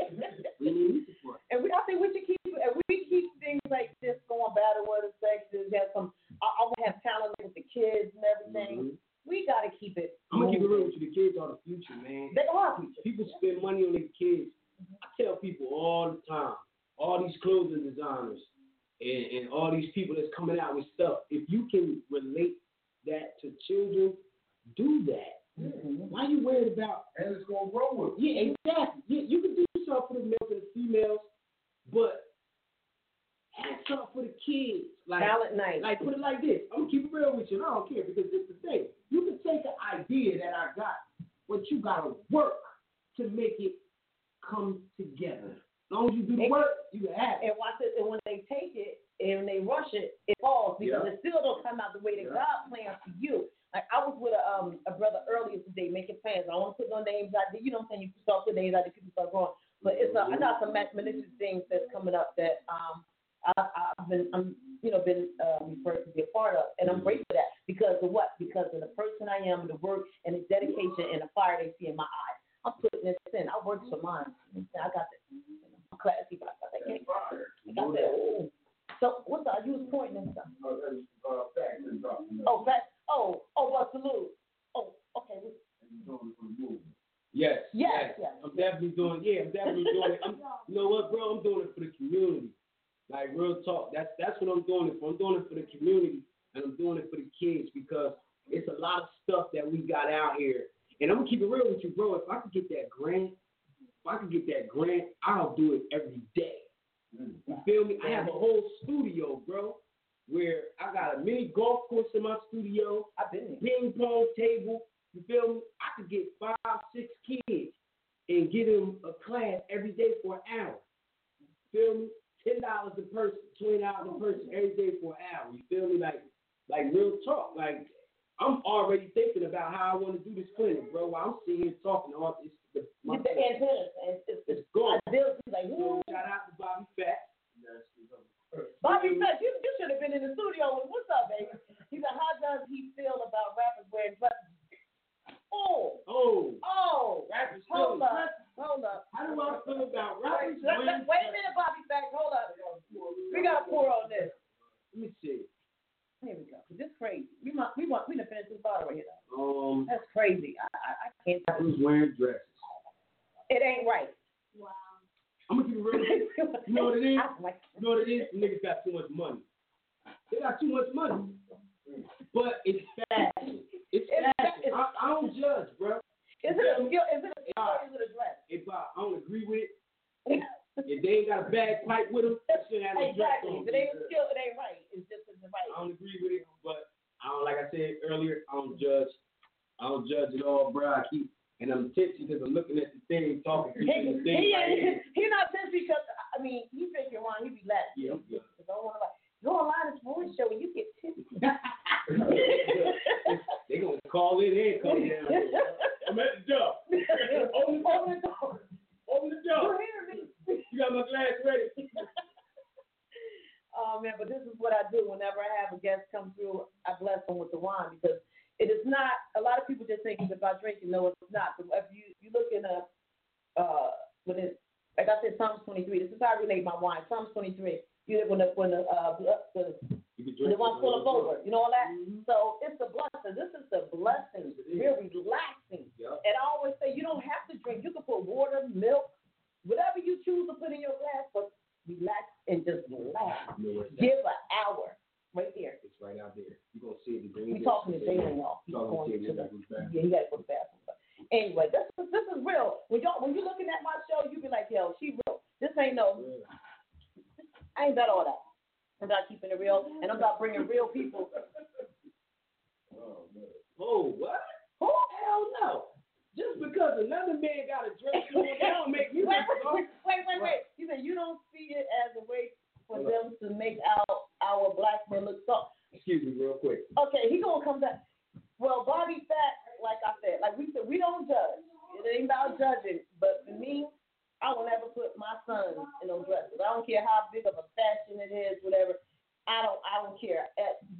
think we should keep things like this going, battle with the sexes. I want to have talent with the kids and everything. Mm-hmm. We gotta keep it. I'm gonna keep it real with you. The kids are the future, man. They are the future. People spend money on their kids. Mm-hmm. I tell people all the time, all these clothing designers and all these people that's coming out with stuff. If you can relate that to children, do that. Mm-hmm. Why you worried about? And it's gonna grow with you. Yeah, exactly. You can do something for the males and the females, but have something for the kids. Like ballot night. Like put it like this. I'm gonna keep it real with you. And I don't care because this is the thing. You can take an idea that I got, but you gotta work to make it come together. As long as you do the work, you can have it. And watch it. And when they take it and they rush it, it falls because it still don't come out the way that God plans for you. Like I was with a brother earlier today making plans. I don't want to put no names out there. You know what I'm saying? You start putting names out there, people start going. But it's I got some malicious things that's coming up that I've been referred to be a part of, and I'm grateful for that because of what? Because of the person I am, the work, and the dedication and the fire they see in my eyes. I'm putting this in. I worked for mine. I got this. I'm classy, but I got that. So what's that? You was pointing at something. Facts. Oh, absolutely. Oh, okay. Yes. I'm definitely doing it. You know what, bro? I'm doing it for the community. Like, real talk. That's what I'm doing it for. I'm doing it for the community, and I'm doing it for the kids because it's a lot of stuff that we got out here, And I'm gonna keep it real with you, bro. If I could get that grant, I'll do it every day. You feel me? I have a whole studio, bro, where I got a mini golf course in my studio. I've been ping pong table. You feel me? I could get 5, 6 kids and get them a class every day for an hour. You feel me? $10 a person, $20 a person every day for an hour. You feel me? Like real talk. Like, I'm already thinking about how I want to do this clinic, bro. While I'm sitting here talking to all this. It's gone. Like, woo. Shout out to Bobby Fat. Bobby Fat, you should have been in the studio with, what's up, baby? He said, how does he feel about rappers wearing dresses? Oh. Rappers hold up. How do I feel about rappers wearing dresses? Wait a minute, Bobby Fat. Hold up. We got to pour on this. Let me see. Here we go. This is crazy. We done finished this bottle right here, though. That's crazy. I can't tell. Who's wearing dresses? It ain't right. Wow. I'm going to keep it real. You know what it is? You know what it is? Niggas got too much money. They got too much money. But it's fashion. I don't judge, bro. Is it a dress? If I don't agree with it, if they ain't got a bagpipe with them, that shit ain't a dress on. If it ain't a skill, it ain't right. It's just right. I don't agree with it, but like I said earlier, I don't judge. I don't judge at all, bro. I'm tipsy because I'm looking at the thing, talking to the thing. He's not tipsy because he think you're wrong. He be laughing. Yeah. Go online this morning show and you get tipsy. They gonna call in and come down. I'm at the door. Open the door. You got my glass ready. Oh, man, but this is what I do whenever I have a guest come through. I bless them with the wine because it is not, a lot of people just think it's about drinking. No, it's not. But if you look in like I said, Psalms 23. This is how I relate my wine. Psalms 23. You live when the one full of over. You know all that? Mm-hmm. So it's a blessing. This is a blessing. It's really relaxing. Yep. And I always say you don't have to drink. You can put water, milk, whatever you choose to put in your glass, but relax and just relax. Give an hour right there. It's right out there. You're going to see it. We're talking to Jalen, y'all. Yeah, he got to go to the bathroom. But anyway, this is real. When you're looking at my show, you be like, yo, she real. This ain't no. Real. I ain't about all that. I'm not keeping it real, and I'm not bringing real people. Oh, man. Oh, what? Who? Hell no. Just because another man got a dress on, that don't make me. Wait. He said you don't see it as a way for them to make our black men look soft. Excuse me, real quick. Okay, he gonna come back. Well, Bobby Fat, like I said, like we said, we don't judge. It ain't about judging. But for me, I will never put my son in those dresses. I don't care how big of a fashion it is, whatever. I don't care.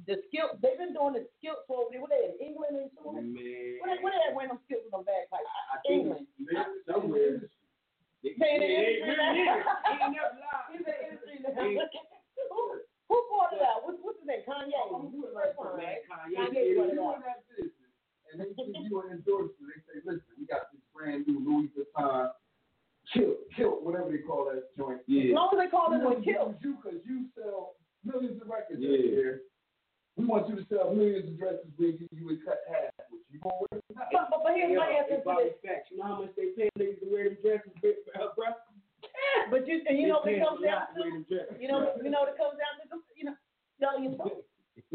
The skilts, they've been doing the skilts over there. What they in England and so on? What they wearing them skilts with them bagpipes? England. Somewhere. Who bought it out? What's his name? Kanye. Kanye bought it out. And they give you an endorsement. They say, listen, we got this brand new Louis Vuitton kilt, whatever they call that joint. As long as they call it a kilt. Because you sell millions of records here. We want you to sell millions of dresses. We give you a cut half. You gonna wear it? But here's my answer to this. Facts. You know how much they pay niggas to wear them dresses, bro? But you know what it comes down to? You know, sell your soul.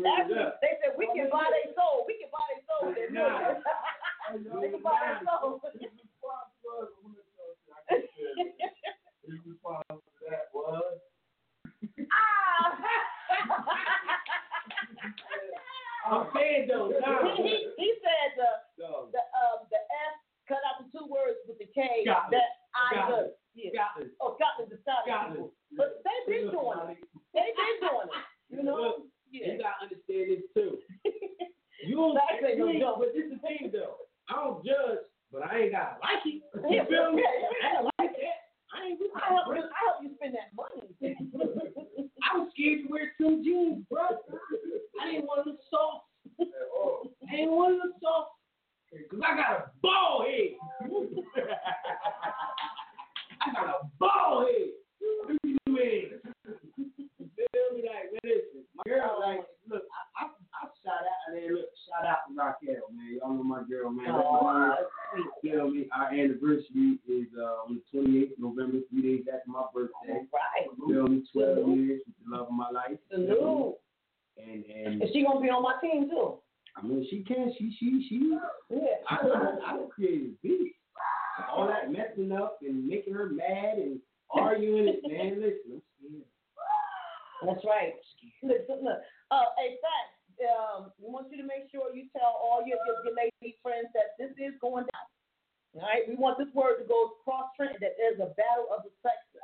Actually, they said we can buy their soul. We can buy their soul with their millions. They can buy their soul. His response to that was. I'm saying though. He said the F cut out the two words with the K. Scotland. That I love. Yeah. Scotland. Oh, Scotland's the Scotland. But they've been doing it. You know. Look, you gotta understand this too. But this is the thing though. I don't judge, but I ain't gotta like it. You feel me? I gotta like that. I help you spend that money. I was scared to wear some jeans, bro. I didn't want them soft. Because I got a bald head. They'll be like, man, listen. My girl, like, look, I shout out, man. Look, shout out to Raquel, man. Y'all know my girl, man. on my team too. I mean, she can. She. Yeah. I created beats. All that messing up and making her mad and arguing and man, listen, I'm scared. That's right. Look. In fact, we want you to make sure you tell all your lady friends that this is going down. All right, we want this word to go across Trenton that there's a battle of the sexes.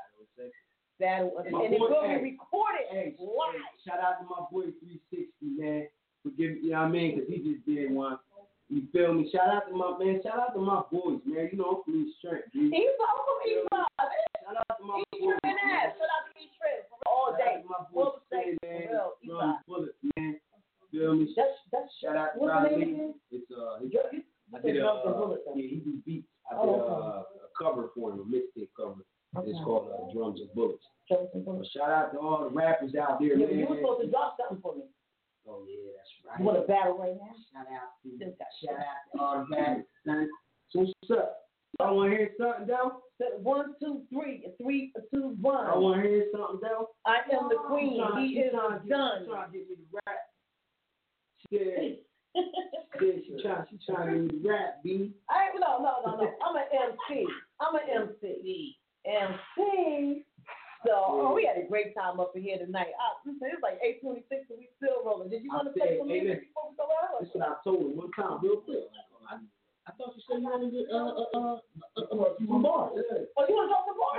Battle of the sexes. And it will be recorded live. Hey, shout out to my boy 360, man. Forgive me, you know what I mean? Because he just did one. You feel me? Shout out to my man. Shout out to my boys, man. You know, I'm from East Trenton. He's from East Trenton. Shout out to my boys. Shout out to East Trenton all day. Shout out to my boys, man. From Bullets, man. Feel me? Shout out to my name. It's I did he do beats. I did a cover for him, a mixtape cover. Okay. It's called Drums and Bullets. So shout out to all the rappers out there, man. You were supposed to drop something for me. Oh yeah, that's right. You want a battle right now? Shout out to all the rappers, son. So what's up? Y'all want to hear something though? 1, 2, 3, 3, 2, 1. I want to hear something though. I am the queen. He is done. Trying to get me to rap. Yeah. She trying to rap, B. No. I'm an MC. MC. So, we had a great time up in here tonight. It's like 8:26 and we still rolling. Did you want to say something before we go out? That's what I told her one time, real quick. I thought you said you wanted to get a few more. Oh, you want to drop some more?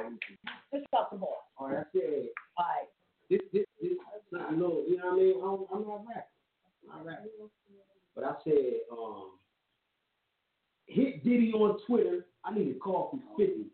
Just drop some more. All right, I said. All right. This something low. You know what I mean? I'm not rapping. All right. But I said, hit Diddy on Twitter. I need a call from 50.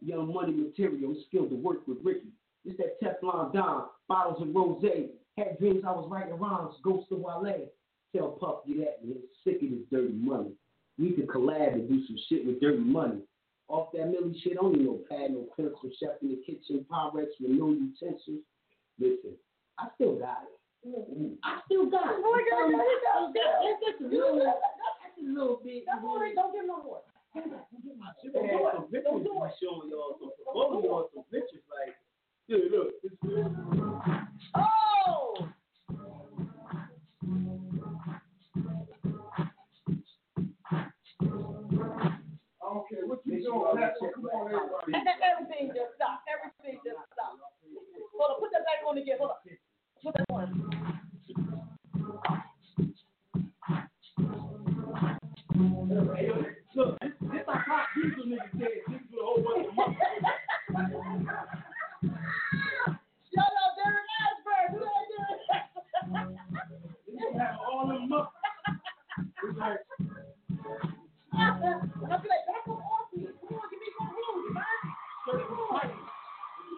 Young Money material, skilled to work with Ricky. It's that Teflon Don, bottles of rosé. Had dreams I was writing rhymes, Ghost of Wale. Tell Puff, get at me. It's sick of this dirty money. We could collab and do some shit with dirty money. Off that Millie shit, only no pad, no pencil, chef in the kitchen, Pyrex with no utensils. Listen, I still got it. I still got it. That's a little bit. Don't give no more. Don't do it. Showing y'all some pictures like, yeah, look. It's good. Oh! I don't care what you doing. Everything just stopped. Hold on, put that back on again. Hold on. Put that on. Hey, look, this a hot diesel nigga said. This is a whole bunch of money. Shout out Derek Asberg. You have all them muffins. It's like, I'll be like, back up off me. Come on, give me some room, man. So it's like,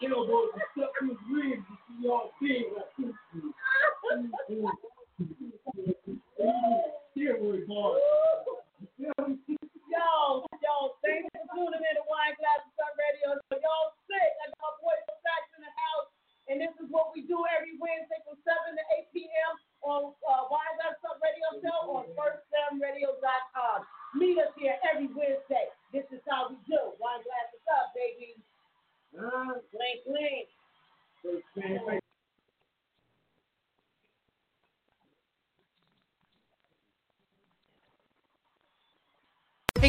elbows and stuff in his ribs. You see y'all big like steroid bars. Y'all, thanks for tuning in to Wine Glasses Up Radio. So y'all sick. I got my boy Phil Stacks in the house, and this is what we do every Wednesday from 7 to 8 p.m. on Wine Glasses Up Radio show on FirstFamRadio.com. Meet us here every Wednesday. This is how we do Wine Glasses Up, baby. Link, link. Hey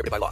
by law.